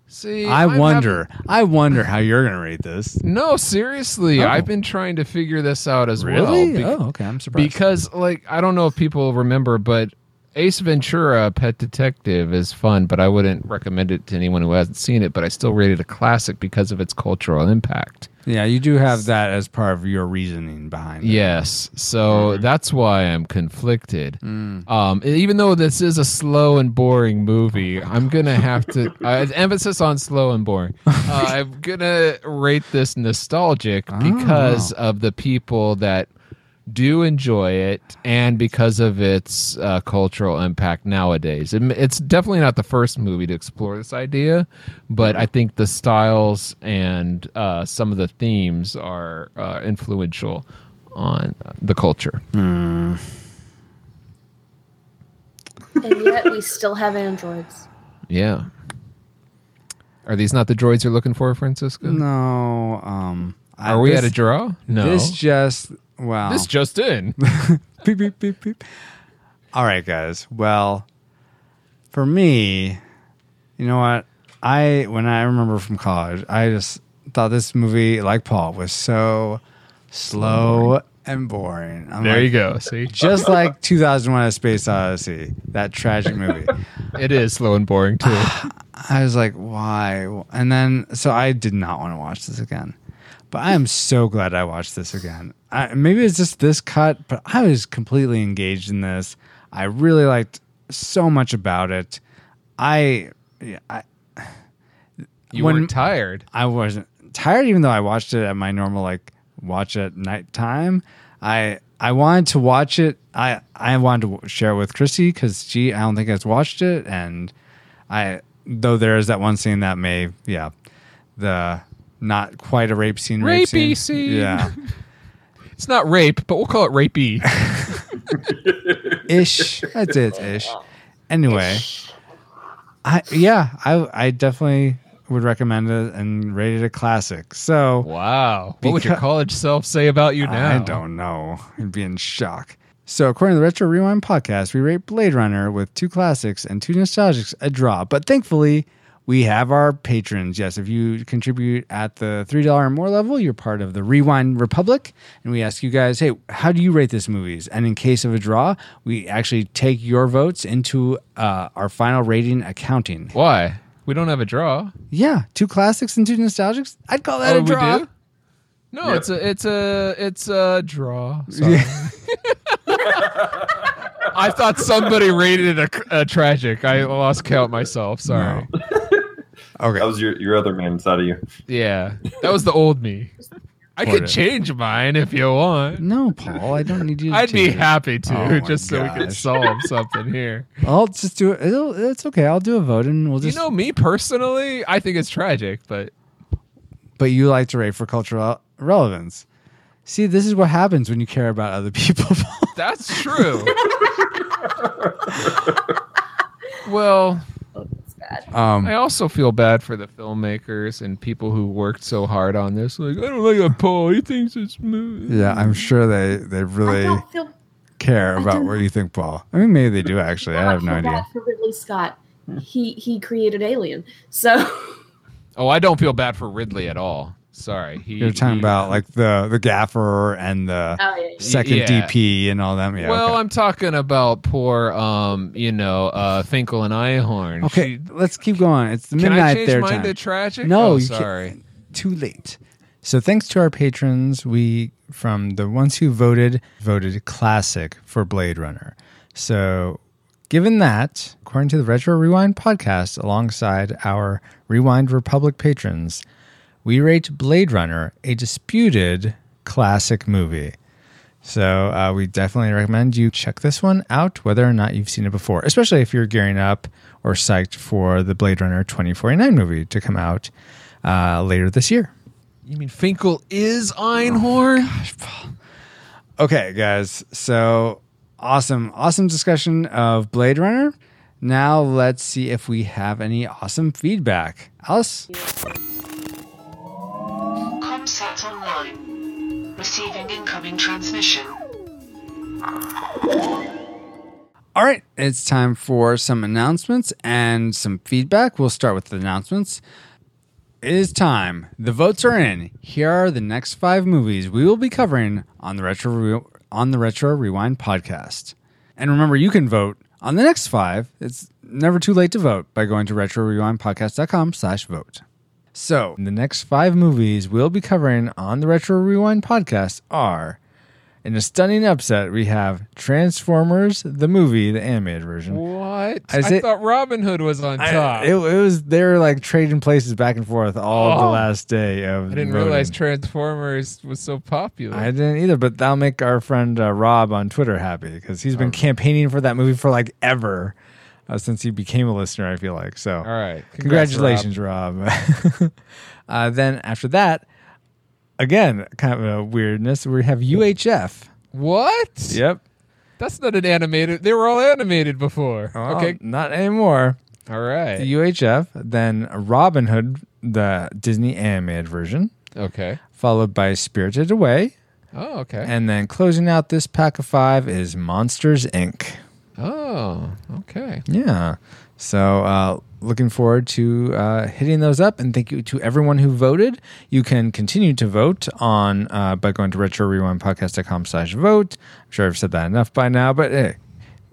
See, I I'm wonder. Having... I wonder how you're going to rate this. No, seriously, oh. I've been trying to figure this out as really? well. Be- oh, okay. I'm surprised because, like, I don't know if people remember, but Ace Ventura: Pet Detective is fun, but I wouldn't recommend it to anyone who hasn't seen it. But I still rate it a classic because of its cultural impact. Yeah, you do have that as part of your reasoning behind it. Yes, so that's why I'm conflicted. Mm. Um, even though this is a slow and boring movie, I'm going to have to... Uh, emphasis on slow and boring. Uh, I'm going to rate this nostalgic oh. because of the people that do enjoy it and because of its uh, cultural impact nowadays. It, it's definitely not the first movie to explore this idea, but I think the styles and uh, some of the themes are uh, influential on the culture. Mm. And yet we still have androids. Yeah. Are these not the droids you're looking for, Francisco? No. Um, are I, we this, at a draw? No. This just... Wow. This just in. Beep, beep, beep, beep. All right, guys. Well, for me, you know what? I when I remember from college, I just thought this movie, like Paul, was so slow and boring. I'm there like, you go. See? Just like two thousand one: A Space Odyssey, that tragic movie. It is slow and boring, too. I was like, why? And then, so I did not want to watch this again. But I am so glad I watched this again. I, maybe it's just this cut, but I was completely engaged in this. I really liked so much about it. I, I you weren't tired. I wasn't tired, even though I watched it at my normal like watch at nighttime. I I wanted to watch it. I I wanted to share it with Chrissy because she I don't think has watched it, and I though there is that one scene that may yeah the. Not quite a rape scene. Rape rapey scene. scene. Yeah. It's not rape, but we'll call it rapey. Ish. That's it. Ish. Anyway, I yeah, I I definitely would recommend it and rate it a classic. So wow, what would your college self say about you now? I don't know. I'd be in shock. So according to the Retro Rewind podcast, we rate Blade Runner with two classics and two nostalgics a draw. But thankfully, we have our patrons. Yes, if you contribute at the three dollars or more level, you're part of the Rewind Republic. And we ask you guys, hey, how do you rate this movies? And in case of a draw, we actually take your votes into uh, our final rating accounting. Why? We don't have a draw. Yeah, two classics and two nostalgics. I'd call that oh, a draw. We do? No, yeah. it's a it's a it's a draw. Sorry. Yeah. I thought somebody rated it a, a tragic. I lost count myself. Sorry. No. Okay, that was your, your other man inside of you. Yeah, that was the old me. I could change mine if you want. No, Paul, I don't need you to I'd change. Be happy to, oh just so gosh. We can solve something here. I'll just do it. It'll, it's okay. I'll do a vote and we'll just... You know, me personally, I think it's tragic, but... But you like to rate for cultural relevance. See, this is what happens when you care about other people, Paul. That's true. Well... Um, I also feel bad for the filmmakers and people who worked so hard on this. Like, I don't like that Paul. He thinks it's smooth. Yeah, I'm sure they, they really feel, care about what you think, Paul. I mean, maybe they do, actually. I, I have no idea. I feel bad for Ridley Scott. He, he created Alien. So. Oh, I don't feel bad for Ridley at all. Sorry. He, You're talking he, about like the, the gaffer and the oh, yeah, yeah. second yeah. D P and all that. Yeah, well, okay. I'm talking about poor, um, you know, uh, Finkel and Eyehorn. Okay, she, let's keep going. It's the midnight. Can I change their mine time. To tragic? No, oh, sorry. Can't. Too late. So thanks to our patrons, we from the ones who voted, voted classic for Blade Runner. So given that, according to the Retro Rewind podcast, alongside our Rewind Republic patrons, we rate Blade Runner a disputed classic movie. So uh, we definitely recommend you check this one out, whether or not you've seen it before, especially if you're gearing up or psyched for the Blade Runner twenty forty-nine movie to come out uh, later this year. You mean Finkel is Einhorn? Oh, okay, guys. So awesome, awesome discussion of Blade Runner. Now let's see if we have any awesome feedback. Alice? Sat online. Receiving incoming transmission. All right, it's time for some announcements and some feedback. We'll start with the announcements. It is time. The votes are in. Here are the next five movies we will be covering on the Retro Re- on the Retro Rewind podcast. And remember, you can vote on the next five. It's never too late to vote by going to retro rewind podcast dot com slash vote. So, the next five movies we'll be covering on the Retro Rewind podcast are, in a stunning upset, we have Transformers, the movie, the animated version. What? I, said, I thought Robin Hood was on top. I, it, it was, they were like trading places back and forth all oh. the last day of I didn't voting. Realize Transformers was so popular. I didn't either, but that'll make our friend uh, Rob on Twitter happy, because he's been right. campaigning for that movie for like ever. Uh, since he became a listener, I feel like. So, all right. Congrats, congratulations, Rob. Rob. uh, then after that, again, kind of a weirdness, we have U H F. What? Yep. That's not an animated. They were all animated before. Oh, okay. Not anymore. All right. The U H F, then Robin Hood, the Disney animated version. Okay. Followed by Spirited Away. Oh, okay. And then closing out this pack of five is Monsters, Incorporated. Oh, okay. Yeah. So uh, looking forward to uh, hitting those up. And thank you to everyone who voted. You can continue to vote on uh, by going to retro rewind podcast dot com slash vote. I'm sure I've said that enough by now, but hey,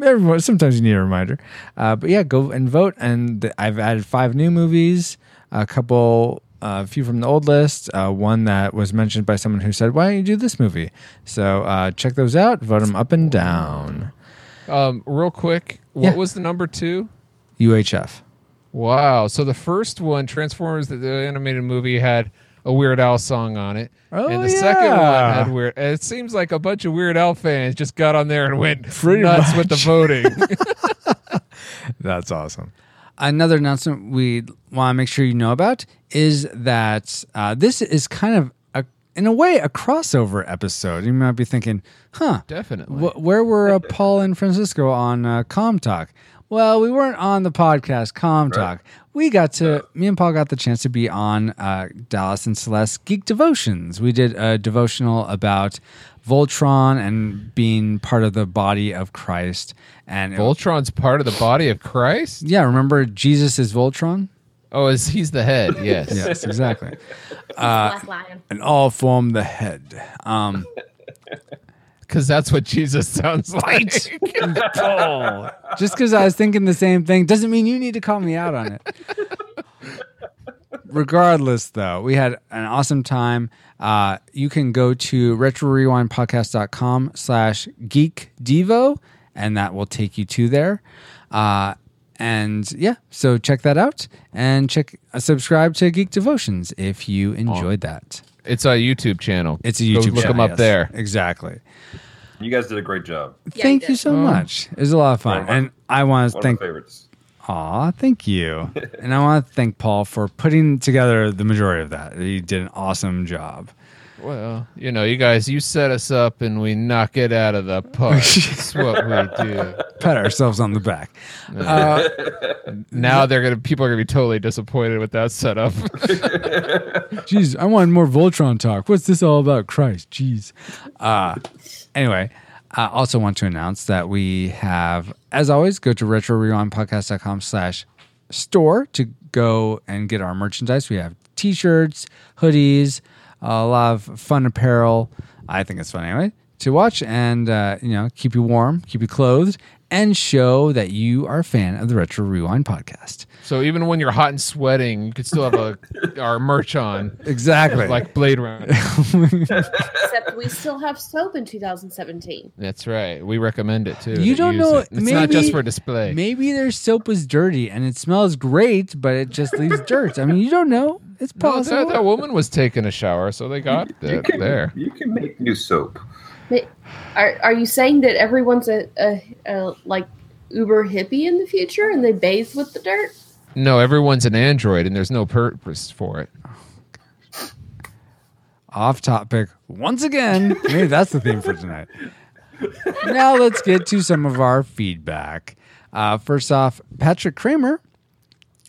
everyone, sometimes you need a reminder. Uh, but yeah, go and vote. And th- I've added five new movies, a couple... Uh, a few from the old list, uh, one that was mentioned by someone who said, why don't you do this movie? So uh, check those out. Vote them up and down. Um, real quick, what yeah. was the number two? U H F. Wow. So the first one, Transformers, the, the animated movie, had a Weird Al song on it. Oh, and the yeah. second one had Weird. It seems like a bunch of Weird Al fans just got on there and went Pretty nuts much. With the voting. That's awesome. Another announcement we want to make sure you know about is that uh, this is kind of a in a way, a crossover episode. You might be thinking, huh, definitely. Wh- where were uh, Paul and Francisco on uh, Calm Talk? Well, we weren't on the podcast Calm Talk. Right. We got to, yeah. me and Paul got the chance to be on uh, Dallas and Celeste's Geek Devotions. We did a devotional about Voltron and being part of the body of Christ. And Voltron's was, part of the body of Christ? Yeah, remember Jesus is Voltron? Oh, is he's the head, yes. Yes, exactly. Uh, he's the black lion. And all form the head. Um, because that's what Jesus sounds like. Oh. Just because I was thinking the same thing doesn't mean you need to call me out on it. Regardless, though, we had an awesome time. Uh, you can go to retrorewindpodcast.com slash geekdevo, and that will take you to there. Uh, and, yeah, so check that out. And check uh, subscribe to Geek Devotions if you enjoyed oh. that. It's a YouTube channel. It's a YouTube Go look channel. Look them up yes. there. Exactly. You guys did a great job. Yeah, thank you, you so oh. much. It was a lot of fun. One and of I want to thank... Aw, thank you. And I want to thank Paul for putting together the majority of that. He did an awesome job. Well, you know, you guys, you set us up and we knock it out of the park. That's what we do. Pat ourselves on the back. Uh, now they're gonna, people are going to be totally disappointed with that setup. Jeez, I want more Voltron talk. What's this all about? Christ, jeez. Uh, anyway, I also want to announce that we have, as always, go to retrorewindpodcast.com slash store to go and get our merchandise. We have T-shirts, hoodies, a lot of fun apparel. I think it's fun anyway to watch and uh, you know, keep you warm, keep you clothed, and show that you are a fan of the Retro Rewind podcast. So even when you're hot and sweating, you could still have a, our merch on. Exactly. Like Blade Runner. Except we still have soap in two thousand seventeen. That's right. We recommend it too. You don't know. It. It's maybe, not just for display. Maybe their soap was dirty and it smells great, but it just leaves dirt. I mean, you don't know. It's possible. No, that, that woman was taking a shower, so they got you, you can, there. You can make new soap. Are are you saying that everyone's a, a, a like uber hippie in the future and they bathe with the dirt? No, everyone's an android and there's no purpose for it. Oh, off topic once again. Maybe that's the theme for tonight. Now let's get to some of our feedback. Uh, first off, Patrick Kramer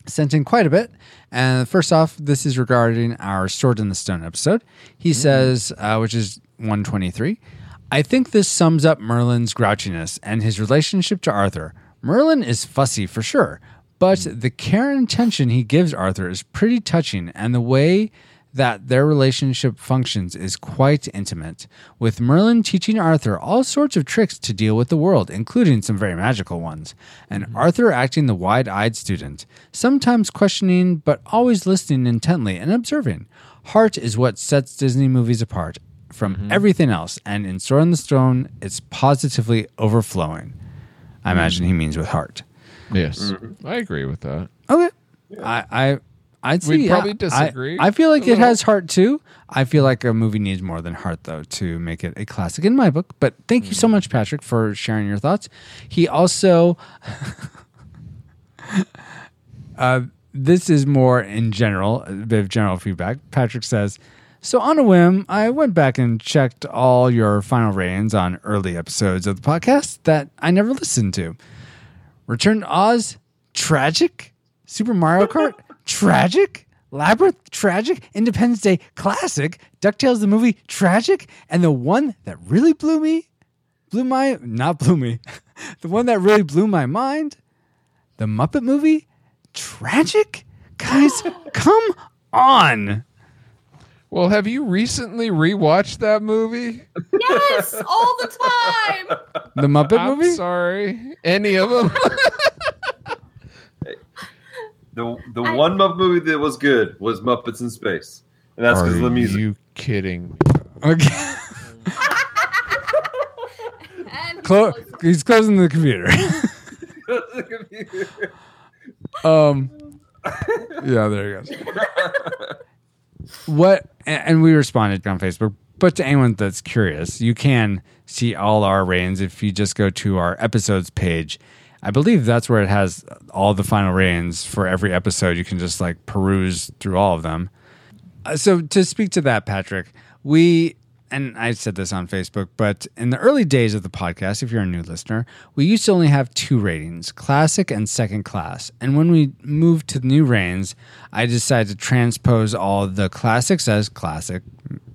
sent in quite a bit. And first off, this is regarding our Sword in the Stone episode. He mm-hmm. says, uh, which is one twenty-three. I think this sums up Merlin's grouchiness and his relationship to Arthur. Merlin is fussy for sure, but the care and attention he gives Arthur is pretty touching, and the way that their relationship functions is quite intimate, with Merlin teaching Arthur all sorts of tricks to deal with the world, including some very magical ones, and mm-hmm. Arthur acting the wide-eyed student, sometimes questioning but always listening intently and observing. Heart is what sets Disney movies apart from mm-hmm. everything else, and in Sword in the Stone, it's positively overflowing. I imagine he means with heart. Yes, mm-hmm. I agree with that. Okay, yeah. I, I, I'd see. We probably disagree. I, I feel like it has heart too. I feel like a movie needs more than heart though to make it a classic in my book. But thank mm-hmm. you so much, Patrick, for sharing your thoughts. He also, uh, this is more in general, a bit of general feedback. Patrick says. So on a whim, I went back and checked all your final ratings on early episodes of the podcast that I never listened to. Return to Oz, tragic. Super Mario Kart, tragic. Labyrinth, tragic. Independence Day, classic. DuckTales the movie, tragic. And the one that really blew me, blew my, not blew me, the one that really blew my mind, The Muppet Movie, tragic? Guys, come on. Well, have you recently rewatched that movie? Yes, all the time. The Muppet I'm movie? Sorry, any of them? the the I, one Muppet movie that was good was Muppets in Space, and that's because of the music. Are you kidding me? Okay. Clo- he's closing the computer. the computer. Um. Yeah, there he goes. What and we responded on Facebook, but to anyone that's curious, you can see all our ratings if you just go to our episodes page. I believe that's where it has all the final ratings for every episode. You can just like peruse through all of them. So to speak to that, Patrick, we, and I said this on Facebook, but in the early days of the podcast, if you're a new listener, we used to only have two ratings, classic and second class. And when we moved to the new ratings, I decided to transpose all the classics as classic,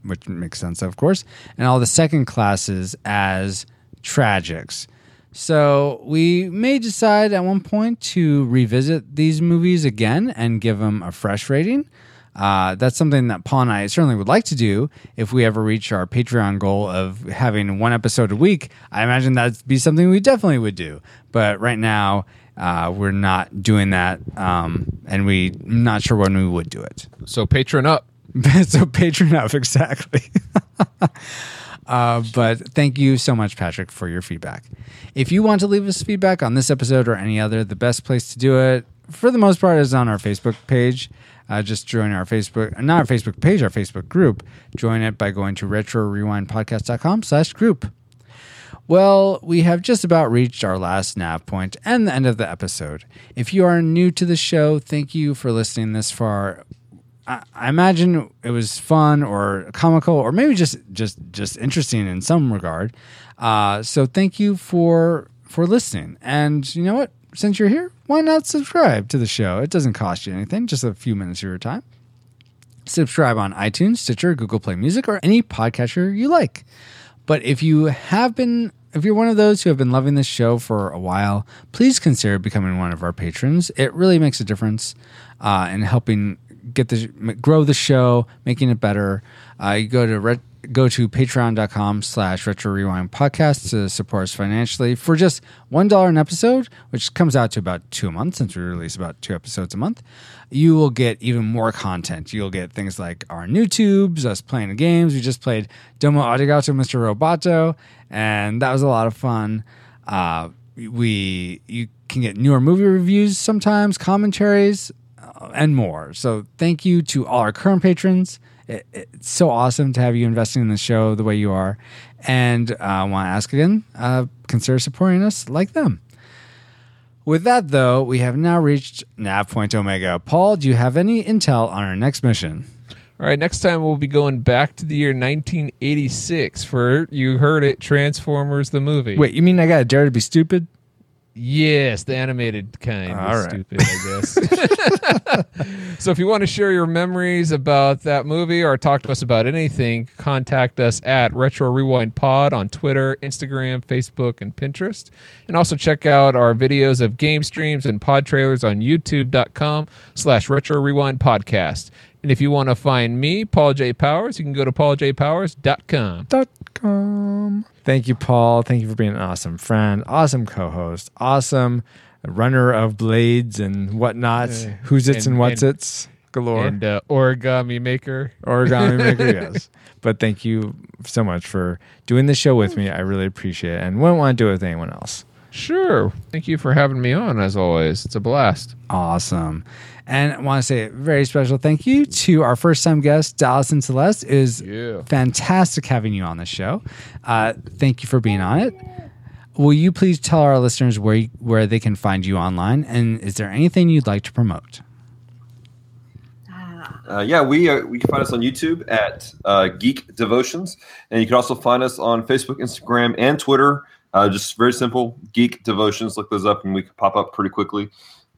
which makes sense, of course, and all the second classes as tragics. So we may decide at one point to revisit these movies again and give them a fresh rating. Uh, that's something that Paul and I certainly would like to do if we ever reach our Patreon goal of having one episode a week. I imagine that'd be something we definitely would do. But right now, uh, we're not doing that, um, and we're not sure when we would do it. So patron up. so patron up, exactly. Uh, but thank you so much, Patrick, for your feedback. If you want to leave us feedback on this episode or any other, the best place to do it, for the most part, is on our Facebook page. Uh, just join our Facebook, not our Facebook page, our Facebook group. Join it by going to retro rewind podcast dot com slash group. Well, we have just about reached our last nav point and the end of the episode. If you are new to the show, thank you for listening this far. I, I imagine it was fun or comical or maybe just just, just interesting in some regard. Uh, so thank you for for listening. And you know what? Since you're here, why not subscribe to the show? It doesn't cost you anything, just a few minutes of your time. Subscribe on iTunes, Stitcher, Google Play Music, or any podcatcher you like. But if you have been, if you're one of those who have been loving this show for a while, please consider becoming one of our patrons. It really makes a difference uh, in helping get the grow the show, making it better. Uh, you go to red. Go to patreon dot com slash retro rewind podcast to support us financially for just one dollar an episode, which comes out to about two a month since we release about two episodes a month. You will get even more content. You'll get things like our new tubes, us playing games. We just played Domo Arigato, Mister Roboto, and that was a lot of fun. Uh, we You can get newer movie reviews sometimes, commentaries, uh, and more. So thank you to all our current patrons. It's so awesome to have you investing in the show the way you are. And uh, I want to ask again, uh, consider supporting us like them. With that, though, we have now reached Nav Point Omega. Paul, do you have any intel on our next mission? All right, next time we'll be going back to the year nineteen eighty-six for, you heard it, Transformers the movie. Wait, you mean I got to dare to be stupid? Yes, the animated kind is right. Stupid, I guess. So if you want to share your memories about that movie or talk to us about anything, contact us at Retro Rewind Pod on Twitter, Instagram, Facebook, and Pinterest. And also check out our videos of game streams and pod trailers on youtube dot com slash retro rewind podcast. And if you want to find me, Paul J. Powers, you can go to paul j powers dot com. .com. Thank you, Paul. Thank you for being an awesome friend, awesome co-host, awesome runner of blades and whatnot. Uh, Who's its and, and what's and, its galore. And uh, origami maker. Origami maker, yes. But thank you so much for doing the show with me. I really appreciate it and wouldn't want to do it with anyone else. Sure. Thank you for having me on, as always. It's a blast. Awesome. And I want to say a very special thank you to our first-time guest, Dallas and Celeste. It is yeah. fantastic having you on the show. Uh, thank you for being on it. Will you please tell our listeners where you, where they can find you online, and is there anything you'd like to promote? Uh, yeah, we are, we can find us on YouTube at uh, Geek Devotions, and you can also find us on Facebook, Instagram, and Twitter. Uh, just very simple, Geek Devotions. Look those up, and we can pop up pretty quickly.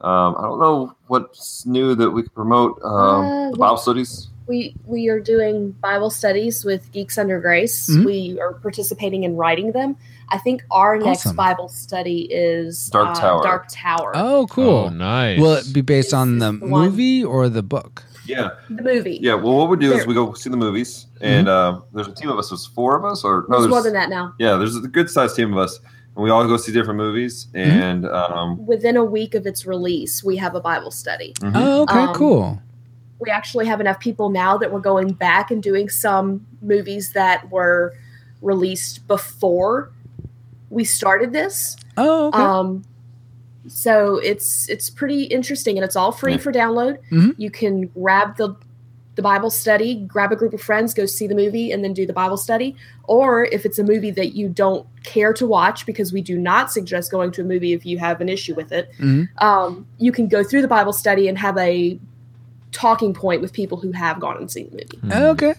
Um, I don't know what's new that we could promote. Um, uh, the Bible we, studies. We we are doing Bible studies with Geeks Under Grace. Mm-hmm. We are participating in writing them. I think our awesome. next Bible study is Dark uh, Tower. Dark Tower. Oh, cool! Oh, nice. Will it be based on the, the movie one. or the book? Yeah, the movie. Yeah. Well, what we do there. is we go see the movies, mm-hmm. and uh, there's a team of us. There's four of us, or no, there's, there's more than that now. Yeah, there's a good sized team of us. We all go see different movies, and mm-hmm. um, within a week of its release, we have a Bible study. Mm-hmm. Oh, okay, um, cool. We actually have enough people now that we're going back and doing some movies that were released before we started this. Oh, okay. Um, so it's it's pretty interesting, and it's all free mm-hmm. for download. Mm-hmm. You can grab the the Bible study, grab a group of friends, go see the movie, and then do the Bible study. Or if it's a movie that you don't care to watch, because we do not suggest going to a movie if you have an issue with it, mm-hmm. um, you can go through the Bible study and have a talking point with people who have gone and seen the movie. Mm. Okay.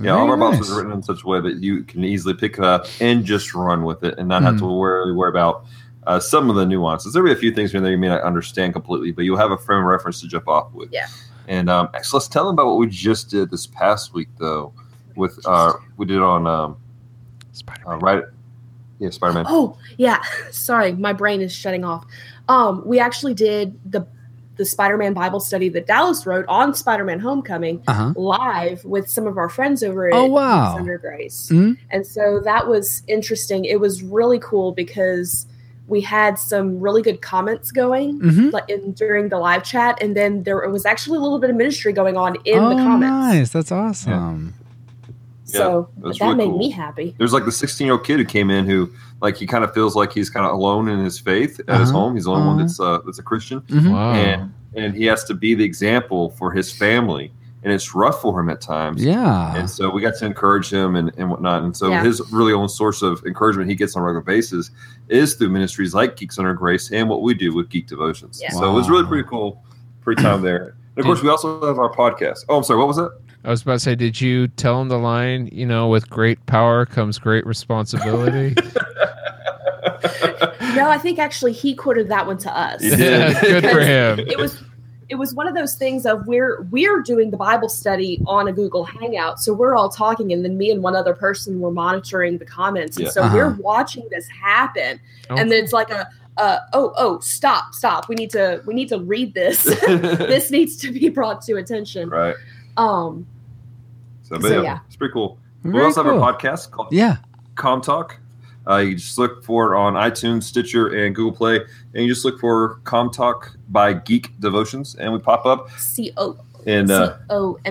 Yeah, all of our boxes are written in such a way that you can easily pick it up and just run with it and not mm. have to worry, worry about uh, some of the nuances. There'll be a few things in there you may not understand completely, but you'll have a frame of reference to jump off with. Yeah. And um, actually, let's tell them about what we just did this past week, though. With uh, we did on um, Spider-Man. Uh, right, yeah, Spider-Man. Oh, yeah. Sorry, my brain is shutting off. Um, we actually did the the Spider-Man Bible study that Dallas wrote on Spider-Man Homecoming uh-huh. live with some of our friends over at oh, wow. Under Grace. Mm-hmm. And so that was interesting. It was really cool because we had some really good comments going mm-hmm. like in, during the live chat. And then there was actually a little bit of ministry going on in oh, the comments. Nice. That's awesome. Yeah. So yeah, that really made cool. me happy. There's like the sixteen-year-old kid who came in who like he kind of feels like he's kind of alone in his faith at uh-huh. his home. He's the only uh-huh. one that's uh, that's a Christian, mm-hmm. wow. and and he has to be the example for his family, and it's rough for him at times. Yeah, and so we got to encourage him and, and whatnot. And so yeah. his really own source of encouragement he gets on a regular basis is through ministries like Geeks Under Grace and what we do with Geek Devotions. Yeah. Wow. So it was really pretty cool, pretty time there. And of course, we also have our podcast. Oh, I'm sorry, what was that? I was about to say, did you tell him the line, you know, with great power comes great responsibility? No, I think actually he quoted that one to us. Yeah, good for him. It was it was one of those things of we're we're doing the Bible study on a Google Hangout, so we're all talking, and then me and one other person were monitoring the comments. And yeah. so uh-huh. we're watching this happen. Oh. And then it's like a Uh, oh, oh, stop, stop. We need to we need to read this. This needs to be brought to attention. Right. Um, so, so yeah, yeah, it's pretty cool. Very we also cool. have our podcast called yeah. Calm Talk. Uh, you just look for it on iTunes, Stitcher, and Google Play. And you just look for Calm Talk by Geek Devotions. And we pop up. C O M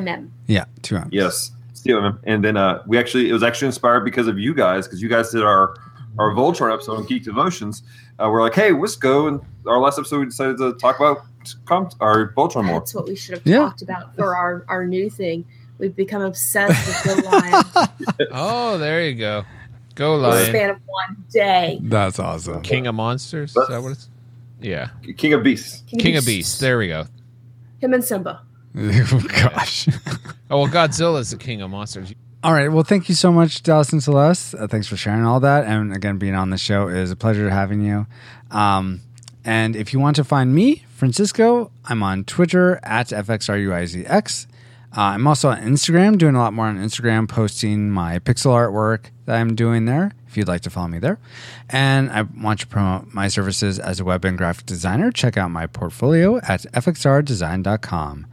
M Yeah, two M's. Yes, C O M M And then uh, we actually, it was actually inspired because of you guys, because you guys did our, our Voltron episode on Geek Devotions. Uh, we're like, hey, let's go. And our last episode, we decided to talk about comp- our Voltron more. That's what we should have yeah. talked about for our, our new thing. We've become obsessed with Go Lion. Oh, there you go. Go Lion. In the span of one day. That's awesome. King of Monsters? That's, is that what it's? Yeah. King of Beasts. King, King of Beasts. Beasts. There we go. Him and Simba. Oh, gosh. Oh, well, Godzilla's the King of Monsters. All right. Well, thank you so much, Dallas and Celeste. Uh, thanks for sharing all that. And again, being on the show is a pleasure having you. Um, and if you want to find me, Francisco, I'm on Twitter at F X R U I Z X. Uh, I'm also on Instagram, doing a lot more on Instagram, posting my pixel artwork that I'm doing there, if you'd like to follow me there. And I want to promote my services as a web and graphic designer. Check out my portfolio at F X R design dot com.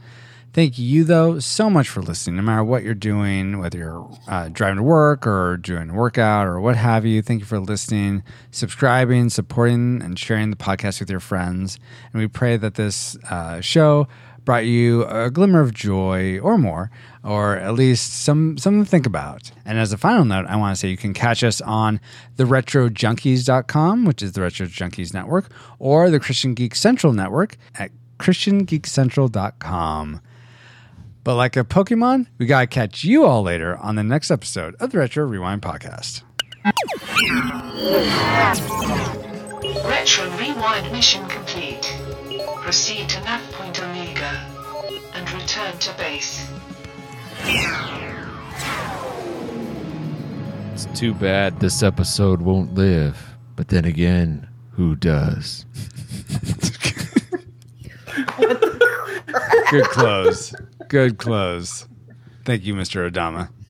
Thank you, though, so much for listening. No matter what you're doing, whether you're uh, driving to work or doing a workout or what have you, thank you for listening, subscribing, supporting, and sharing the podcast with your friends. And we pray that this uh, show brought you a glimmer of joy or more, or at least some something to think about. And as a final note, I want to say you can catch us on the retro junkies dot com, which is the Retro Junkies Network, or the Christian Geek Central Network at christian geek central dot com. But like a Pokemon, we got to catch you all later on the next episode of the Retro Rewind Podcast. Retro Rewind mission complete. Proceed to nav point Omega and return to base. It's too bad this episode won't live, but then again, who does? Good close. Good close. Thank you, Mister Odama.